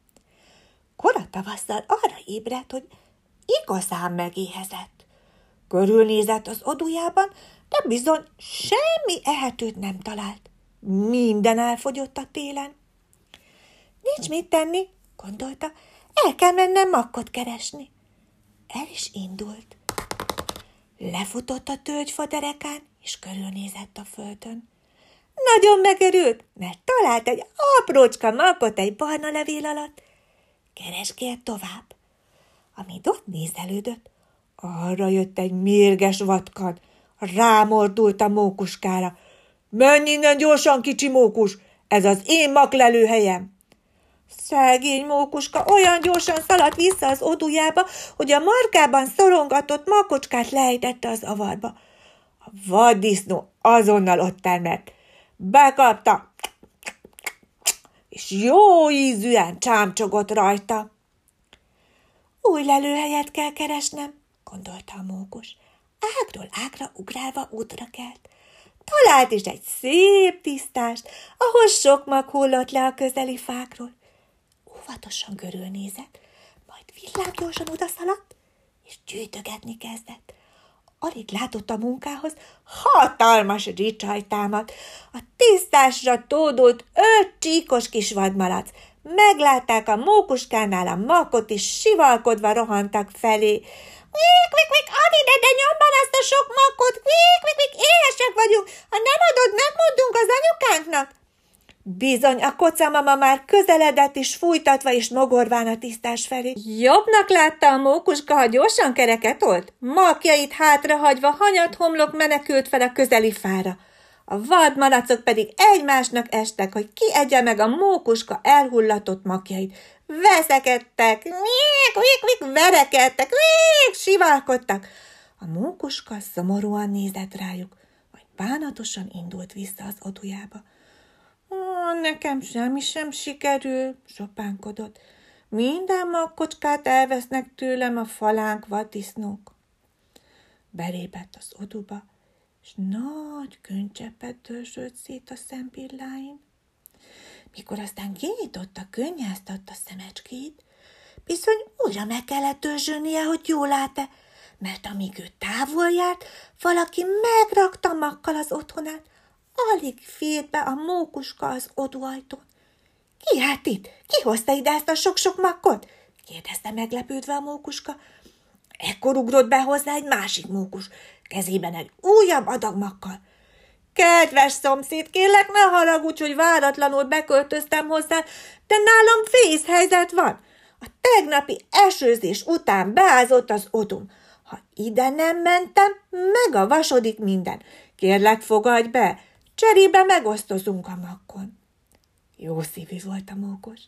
Kora tavasszal arra ébredt, hogy igazán megéhezett. Körülnézett az odujában, de bizony semmi ehetőt nem talált. Minden elfogyott a télen. Nincs mit tenni, gondolta, el kell mennem makkot keresni. El is indult. Lefutott a tölgyfa derekán, és körülnézett a földön. Nagyon megörült, mert talált egy aprócska makkot egy barna levél alatt. Keresgélt tovább. Amint ott nézelődött, arra jött egy mérges vatkan. Rámordult a mókuskára. Menj innen gyorsan, kicsi mókus, ez az én maklelőhelyem. Szegény mókuska olyan gyorsan szaladt vissza az odujába, hogy a markában szorongatott makocskát lejtette az avarba. A vaddisznó azonnal ott termett. Bekapta, és jó ízűen csámcsogott rajta. Új lelőhelyet kell keresnem, gondolta a mókus. Ágról ágra ugrálva útra kelt. Talált is egy szép tisztást, ahol sok mag hullott le a közeli fákról. Óvatosan körülnézett, majd villámgyorsan odaszaladt, és gyűjtögetni kezdett. Alig látott a munkához, hatalmas ricsaj támadt. A tisztásra tódult 5 csíkos kis vadmalac. Meglátták a mókuskánál a makot, és sivalkodva rohantak felé. Vik, vik, vik, add ide, de nyomban azt a sok makot! Vik, vik, vik, éhesek vagyunk! Ha nem adod, megmondunk az anyukánknak! Bizony, a kocamama már közeledett, és fújtatva is mogorván a tisztás felé. Jobbnak látta a mókuska, ha gyorsan kereket olt. Makjait hátrahagyva hanyat homlok menekült fel a közeli fára. A vadmalacok pedig egymásnak estek, hogy ki egye meg a mókuska elhullatott makjait. Veszekedtek, vik, vik, vik, verekedtek, vik, siválkodtak. A mókuska szomorúan nézett rájuk, majd bánatosan indult vissza az odujába. Nekem semmi sem sikerül, sopánkodott. Minden makkocskát elvesznek tőlem a falánk vaddisznók. Belépett az oduba, és nagy könycseppet dörzsölt szét a szempilláin. Mikor aztán kinyitotta, könnyeztatta szemecskét, bizony újra meg kellett dörzsölnie, hogy jól lát-e, mert amíg ő távol járt, valaki megrakta makkal az otthonát, alig fért be a mókuska az oduajtón. Ki hát itt? Ki hozta ide ezt a sok-sok makkot? Kérdezte meglepődve a mókuska. Ekkor ugrott be hozzá egy másik mókus, kezében egy újabb adag makkal. Kedves szomszéd, kérlek, ne haragudj, hogy váratlanul beköltöztem hozzá, de nálam vészhelyzet van. A tegnapi esőzés után beázott az odum. Ha ide nem mentem, megavasodik minden. Kérlek, fogadj be, cserébe megosztozunk a makkon. Jó szívű volt a mókus.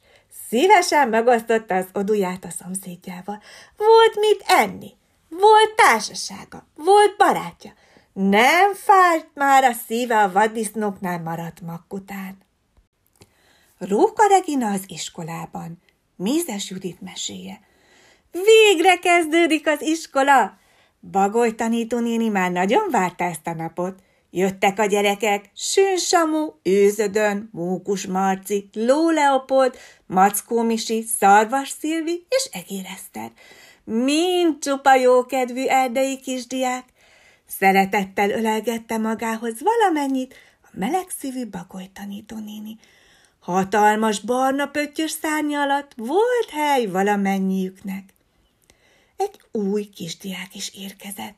Szívesen megosztotta az oduját a szomszédjával. Volt mit enni, volt társasága, volt barátja. Nem fájt már a szíve a vaddisznóknál maradt makk után. Róka Regina az iskolában. Mézes Judit meséje. Végre kezdődik az iskola! Bagoly tanító néni már nagyon várta ezt a napot. Jöttek a gyerekek, Sünsamú, Őzödön, Mókus Marci, Ló Leopold, Maczkó Misi, Szarvas Szilvi és Egér Eszter. Mind csupa jókedvű erdei kisdiák. Szeretettel ölelgette magához valamennyit a melegszívű Bagoly tanító néni. Hatalmas barna pöttyös szárnya alatt volt hely valamennyiüknek. Egy új kisdiák is érkezett.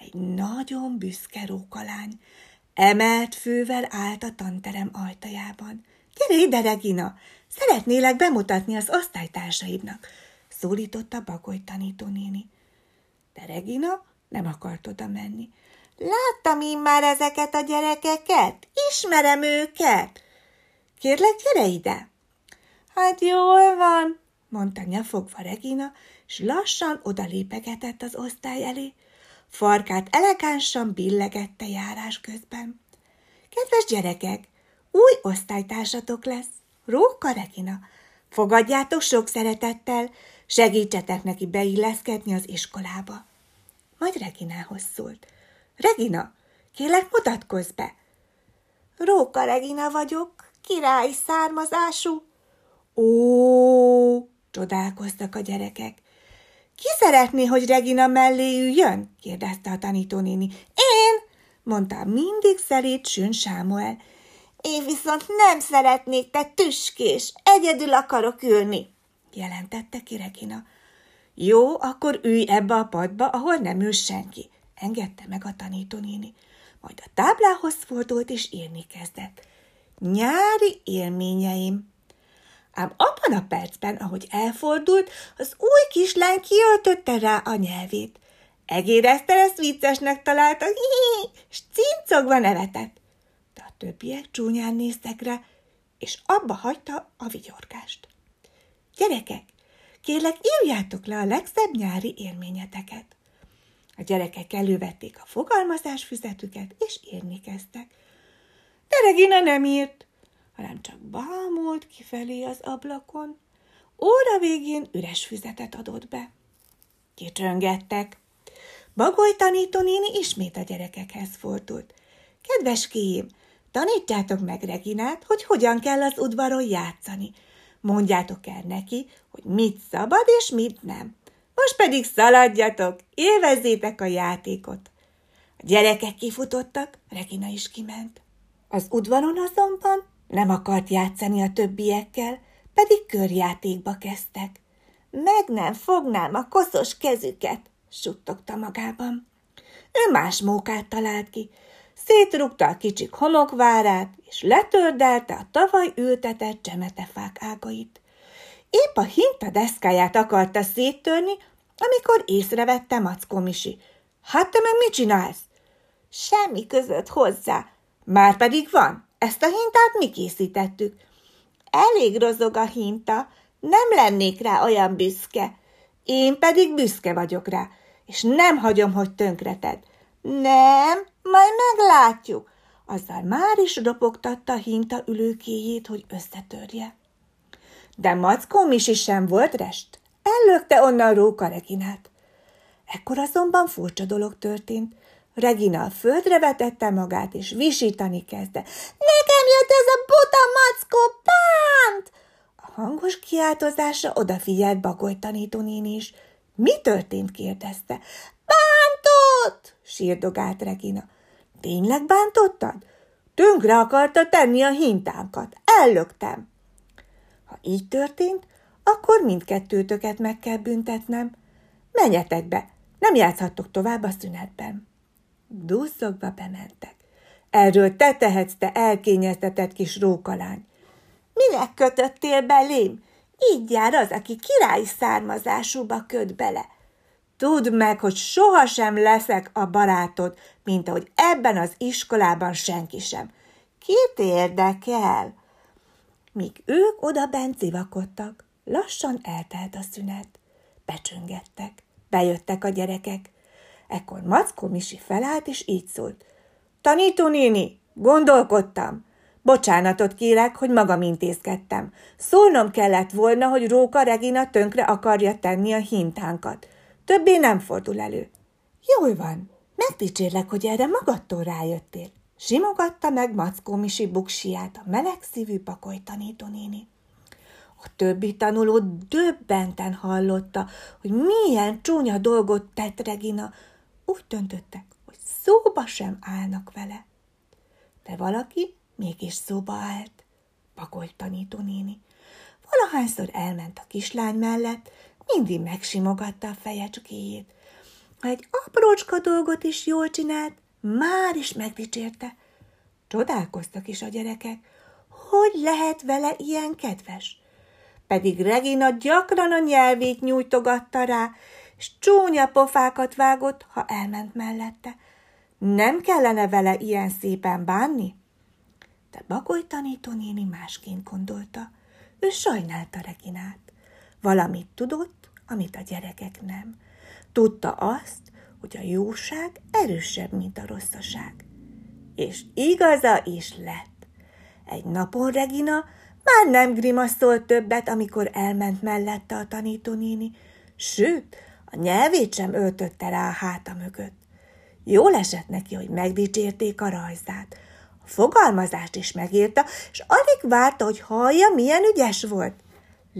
Egy nagyon büszke rókalány. Emelt fővel állt a tanterem ajtajában. Gyere ide, Regina! Szeretnélek bemutatni az osztálytársaidnak, szólította Bagoly tanító néni. De Regina nem akart oda menni. Láttam én már ezeket a gyerekeket, ismerem őket. Kérlek, gyere ide! Hát jól van, mondta nyafogva Regina, s lassan odalépegetett az osztály elé. Farkát elegánsan billegette járás közben. Kedves gyerekek, új osztálytársatok lesz, Róka Regina. Fogadjátok sok szeretettel, segítsetek neki beilleszkedni az iskolába. Majd Reginához szólt. Regina, kérlek, mutatkozz be! Róka Regina vagyok, királyi származású, Ó, csodálkoztak a gyerekek. Ki szeretné, hogy Regina mellé üljön? Kérdezte a tanítónéni. Én, mondta mindig szelíd Sünsamú. Én viszont nem szeretnék, te tüskés, egyedül akarok ülni, jelentette ki Regina. Jó, akkor ülj ebbe a padba, ahol nem ül senki, engedte meg a tanítónéni. Majd a táblához fordult és írni kezdett. Nyári élményeim. Ám abban a percben, ahogy elfordult, az új kislány kiöltötte rá a nyelvét. Egér Eszter ezt viccesnek találta, és cincogva nevetett. De a többiek csúnyán néztek rá, és abba hagyta a vigyorgást. Gyerekek, kérlek, írjátok le a legszebb nyári élményeteket. A gyerekek elővették a fogalmazásfüzetüket, és írni kezdtek. De Regina nem írt, hanem csak bámult kifelé az ablakon. Óra végén üres füzetet adott be. Kicsöngettek. Bagoly tanító néni ismét a gyerekekhez fordult. Kedveskéim, tanítjátok meg Reginát, hogy hogyan kell az udvaron játszani. Mondjátok el neki, hogy mit szabad és mit nem. Most pedig szaladjatok, élvezzétek a játékot. A gyerekek kifutottak, Regina is kiment. Az udvaron azonban nem akart játszani a többiekkel, pedig körjátékba kezdtek. Meg nem fognám a koszos kezüket, suttogta magában. Ő más mókát talált ki. Szétrugta a kicsik homokvárát, és letördelte a tavaly ültetett csemetefák ágait. Épp a hinta deszkáját akarta széttörni, amikor észrevette Maczkó Misi. Hát te meg mit csinálsz? Semmi között hozzá. Márpedig van. Ezt a hintát mi készítettük. Elég rozog a hinta, nem lennék rá olyan büszke. Én pedig büszke vagyok rá, és nem hagyom, hogy tönkreted. Nem, majd meglátjuk. Azzal már is ropogtatta a hinta ülőkéjét, hogy összetörje. De Maczkó Misi sem volt rest. Ellökte onnan Róka Reginát. Ekkor azonban furcsa dolog történt. Regina a földre vetette magát, és visítani kezdte. Nekem jött ez a buta mackó, bánt! A hangos kiáltozásra odafigyelt Bagoly tanító néni is. Mi történt? kérdezte. Bántott! sírdogált Regina. Tényleg bántottad? Tönkre akarta tenni a hintánkat. Ellöktem. Ha így történt, akkor mindkettőtöket meg kell büntetnem. Menjetek be, nem játszhattok tovább a szünetben. Dúszogva bementek. Erről te tehetsz, te elkényeztetett kis rókalány. Minek kötöttél belém? Így jár az, aki királyi származásúba köt bele. Tudd meg, hogy sohasem leszek a barátod, mint ahogy ebben az iskolában senki sem. Kit érdekel? Míg ők odabent civakodtak, lassan eltelt a szünet. Becsöngettek, bejöttek a gyerekek. Ekkor Maczkó Misi felállt, és így szólt. Tanító néni, gondolkodtam. Bocsánatot kérek, hogy magam intézkedtem. Szólnom kellett volna, hogy Róka Regina tönkre akarja tenni a hintánkat. Többé nem fordul elő. Jól van, megdicsérlek, hogy erre magadtól rájöttél. Simogatta meg Maczkó Misi buksiját a melegszívű Bagoly tanító néni. A többi tanuló döbbenten hallotta, hogy milyen csúnya dolgot tett Regina. Úgy döntöttek, hogy szóba sem állnak vele. De valaki mégis szóba állt, Bagoly tanító néni. Valahányszor elment a kislány mellett, mindig megsimogatta a fejecskéjét. Ha egy aprócska dolgot is jól csinált, már is megdicsérte. Csodálkoztak is a gyerekek, hogy lehet vele ilyen kedves. Pedig Regina gyakran a nyelvét nyújtogatta rá, és csúnya pofákat vágott, ha elment mellette. Nem kellene vele ilyen szépen bánni? De Bagoly tanító néni másként gondolta. Ő sajnálta Reginát. Valamit tudott, amit a gyerekek nem. Tudta azt, hogy a jóság erősebb, mint a rosszaság. És igaza is lett. Egy napon Regina már nem grimaszolt többet, amikor elment mellette a tanítónéni, sőt, a nyelvét sem öltötte rá a háta mögött. Jól esett neki, hogy megdicsérték a rajzát. A fogalmazást is megírta, és alig várta, hogy hallja, milyen ügyes volt.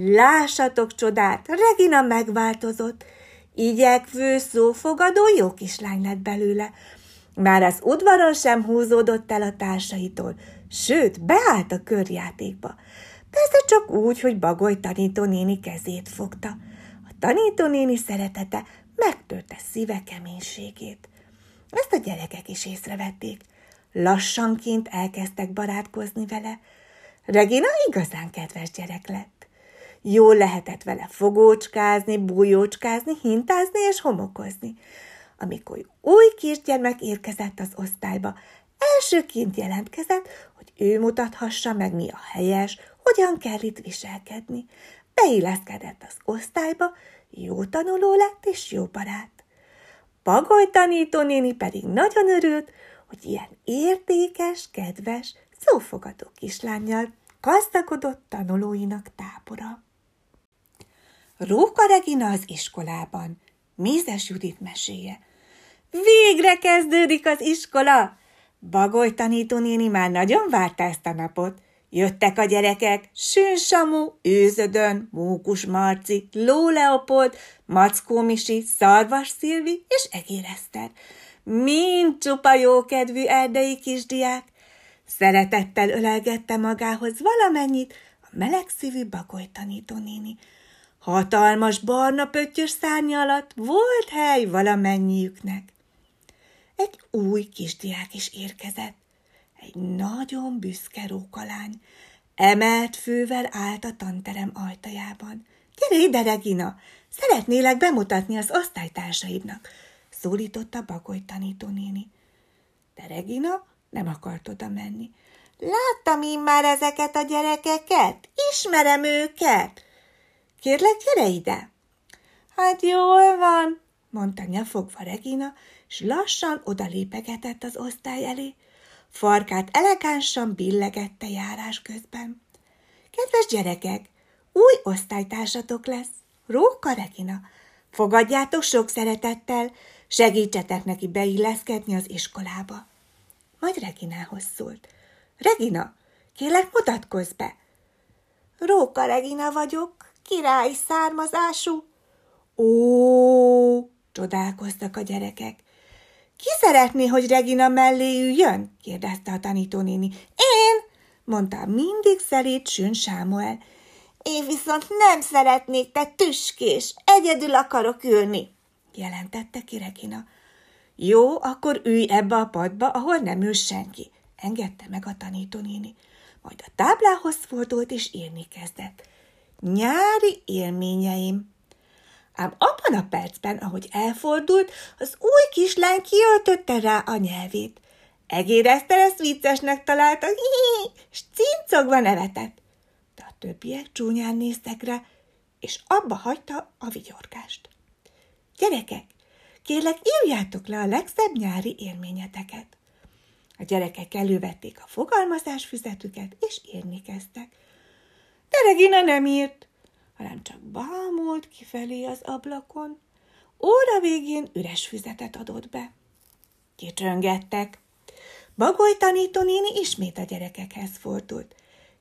Lássatok csodát, Regina megváltozott. Igyekvő, szófogadó, jó kislány lett belőle. Már az udvaron sem húzódott el a társaitól, sőt, beállt a körjátékba. Persze csak úgy, hogy Bagoly tanítónéni kezét fogta. A tanítónéni szeretete megtörte szíve keménységét. Ezt a gyerekek is észrevették. Lassanként elkezdtek barátkozni vele. Regina igazán kedves gyerek lett. Jól lehetett vele fogócskázni, bújócskázni, hintázni és homokozni. Amikor új kisgyermek érkezett az osztályba, elsőként jelentkezett, hogy ő mutathassa meg, mi a helyes, hogyan kell itt viselkedni. Beilleszkedett az osztályba, jó tanuló lett és jó barát. Bagoly tanítónéni pedig nagyon örült, hogy ilyen értékes, kedves, szófogadó kislánnyal gazdagodott tanulóinak tábora. Róka Regina az iskolában. Mézes Judit meséje. Végre kezdődik az iskola! Bagoly tanítónéni már nagyon várta ezt a napot. Jöttek a gyerekek, Sünsamú, Őzödön, Mókus Marci, Ló Leopold, Maczkó Misi, Szarvas Szilvi és Egér Eszter. Mind csupa jókedvű erdei kisdiák. Szeretettel ölelgette magához valamennyit a melegszívű Bagoly tanítónéni. Hatalmas barna pöttyös szárnya alatt volt hely valamennyiüknek. Egy új kisdiák is érkezett. Egy nagyon büszke rókalány. Emelt fővel állt a tanterem ajtajában. Gyere ide, Regina! Szeretnélek bemutatni az osztálytársaidnak, szólította Bagoly tanítónéni. De Regina nem akart oda menni. Láttam én már ezeket a gyerekeket, ismerem őket. Kérlek, gyere ide! Hát jól van, mondta nyafogva Regina, s lassan odalépegetett az osztály elé. Farkát elegánsan billegette járás közben. Kedves gyerekek, új osztálytársatok lesz, Róka Regina. Fogadjátok sok szeretettel, segítsetek neki beilleszkedni az iskolába. Majd Reginához szólt. Regina, kérlek mutatkozz be! Róka Regina vagyok, királyi származású. Ó, csodálkoztak a gyerekek. Ki szeretné, hogy Regina mellé üljön? Kérdezte a tanítónéni. Én, mondta mindig szelíd Sűn Sámuel. Én viszont nem szeretnék, te tüskés, egyedül akarok ülni, jelentette ki Regina. Jó, akkor ülj ebbe a padba, ahol nem ül senki, engedte meg a tanítónéni. Majd a táblához fordult és írni kezdett. Nyári élményeim. Ám abban a percben, ahogy elfordult, az új kislány kiöltötte rá a nyelvét. Egér Eszter ezt viccesnek találta, és cincogva nevetett. De a többiek csúnyán néztek rá, és abba hagyta a vigyorgást. Gyerekek, kérlek, írjátok le a legszebb nyári élményeteket. A gyerekek elővették a fogalmazásfüzetüket, és írni kezdtek. De Regina nem írt, hanem csak bámult kifelé az ablakon. Óra végén üres füzetet adott be. Kicsöngettek. Bagoly tanítónéni ismét a gyerekekhez fordult.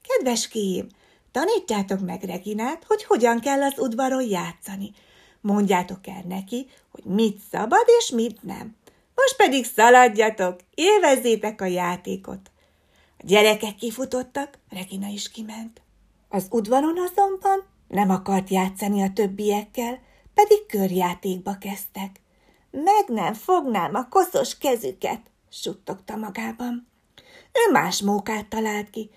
Kedves kéim, tanítjátok meg Reginát, hogy hogyan kell az udvaron játszani. Mondjátok el neki, hogy mit szabad és mit nem. Most pedig szaladjatok, élvezzétek a játékot. A gyerekek kifutottak, Regina is kiment. Az udvaron azonban nem akart játszani a többiekkel, pedig körjátékba kezdtek. Meg nem fognám a koszos kezüket, suttogta magában. Ő más mókát talált ki.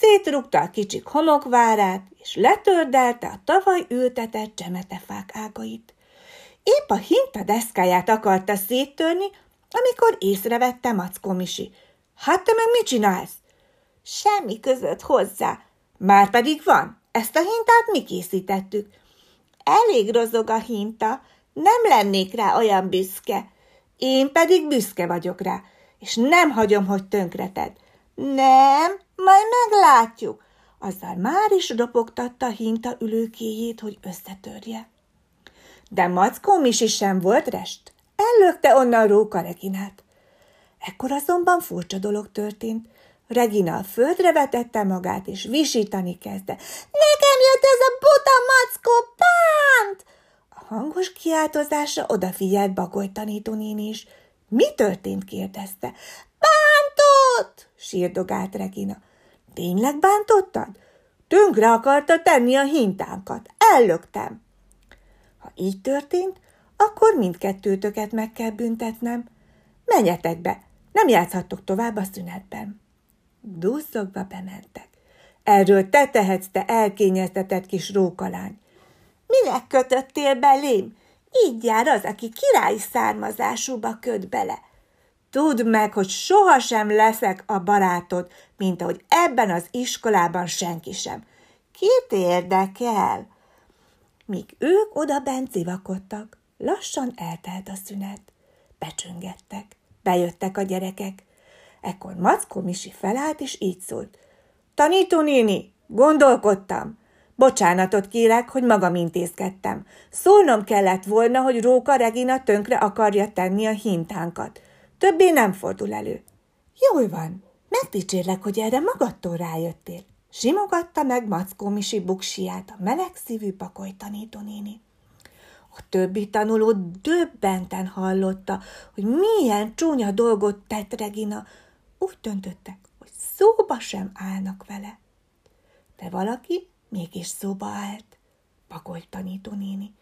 Szétrugta a kicsik homokvárát, és letördelte a tavaly ültetett csemetefák ágait. Épp a hinta deszkáját akarta széttörni, amikor észrevette Maczkó Misi. Hát te meg mit csinálsz? Semmi között hozzá. Márpedig van. Ezt a hintát mi készítettük. Elég rozog a hinta, nem lennék rá olyan büszke. Én pedig büszke vagyok rá, és nem hagyom, hogy tönkreted. Nem, majd meglátjuk. Azzal már is ropogtatta a hinta ülőkéjét, hogy összetörje. De Maczkó Misi sem volt rest. Ellökte onnan Róka Reginát. Ekkor azonban furcsa dolog történt. Regina a földre vetette magát, és visítani kezdte. Nekem jött ez a buta mackó, bánt! A hangos kiáltozásra odafigyelt Bagoly tanító néni is. Mi történt? kérdezte. Bántott! sírdogált Regina. Tényleg bántottad? Tönkre akarta tenni a hintánkat. Ellöktem. Ha így történt, akkor mindkettőtöket meg kell büntetnem. Menjetek be, nem játszhattok tovább a szünetben. Duzzogva bementek. Erről te tehetsz, te elkényeztetett kis rókalány. Minek kötöttél belém? Így jár az, aki királyi származásúba köt bele. Tudd meg, hogy sohasem leszek a barátod, mint ahogy ebben az iskolában senki sem. Kit érdekel? Míg ők odabent civakodtak, lassan eltelt a szünet. Becsöngettek, bejöttek a gyerekek. Ekkor Maczkó Misi felállt, és így szólt. Tanító néni, gondolkodtam. Bocsánatot kérek, hogy magam intézkedtem. Szólnom kellett volna, hogy Róka Regina tönkre akarja tenni a hintánkat. Többé nem fordul elő. Jól van, megdicsérlek, hogy erre magadtól rájöttél. Simogatta meg Maczkó Misi buksiját a melegszívű Bagoly tanító néni. A többi tanuló döbbenten hallotta, hogy milyen csúnya dolgot tett Regina. Úgy döntöttek, hogy szóba sem állnak vele. De valaki mégis szóba állt, Bagoly tanító néni.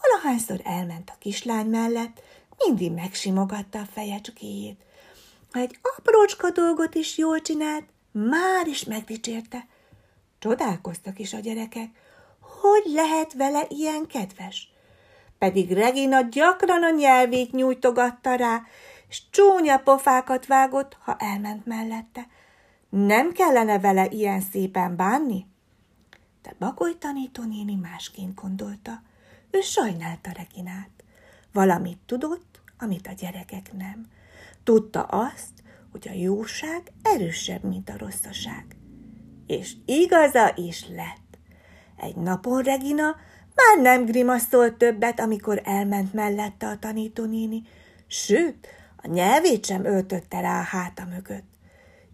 Valahányszor elment a kislány mellett, mindig megsimogatta a fejecskéjét. Ha egy aprócska dolgot is jól csinált, már is megdicsérte. Csodálkoztak is a gyerekek, hogy lehet vele ilyen kedves. Pedig Regina gyakran a nyelvét nyújtogatta rá, és csúnya pofákat vágott, ha elment mellette. Nem kellene vele ilyen szépen bánni? De Bagoly tanító néni másként gondolta. Ő sajnálta Reginát. Valamit tudott, amit a gyerekek nem. Tudta azt, hogy a jóság erősebb, mint a rosszaság. És igaza is lett. Egy napon Regina már nem grimaszolt többet, amikor elment mellette a tanítónéni, sőt, a nyelvét sem öltötte rá a háta mögött.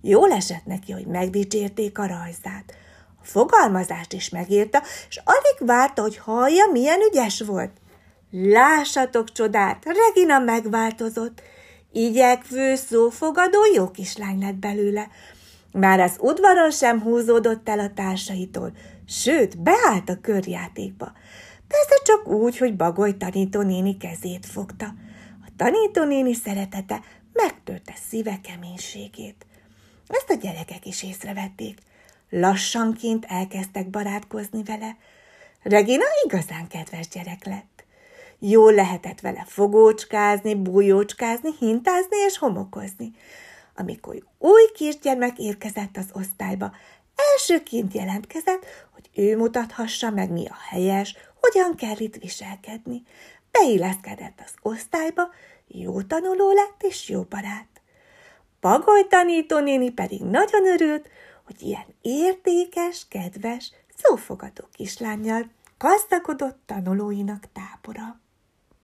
Jól esett neki, hogy megdicsérték a rajzát. A fogalmazást is megírta, és alig várta, hogy hallja, milyen ügyes volt. Lássatok csodát, Regina megváltozott. Igyekvő, szófogadó, jó kislány lett belőle. Már az udvaron sem húzódott el a társaitól, sőt, beállt a körjátékba. Persze csak úgy, hogy Bagoly tanítónéni kezét fogta. A tanítónéni szeretete megtörte szíve keménységét. Ezt a gyerekek is észrevették. Lassanként elkezdtek barátkozni vele. Regina igazán kedves gyerek lett. Jól lehetett vele fogócskázni, bújócskázni, hintázni és homokozni. Amikor új kisgyermek érkezett az osztályba, elsőként jelentkezett, hogy ő mutathassa meg, mi a helyes, hogyan kell itt viselkedni. Beilleszkedett az osztályba, jó tanuló lett és jó barát. Bagoly tanító néni pedig nagyon örült, hogy ilyen értékes, kedves, szófogadó kislánnyal gazdagodott tanulóinak tábora.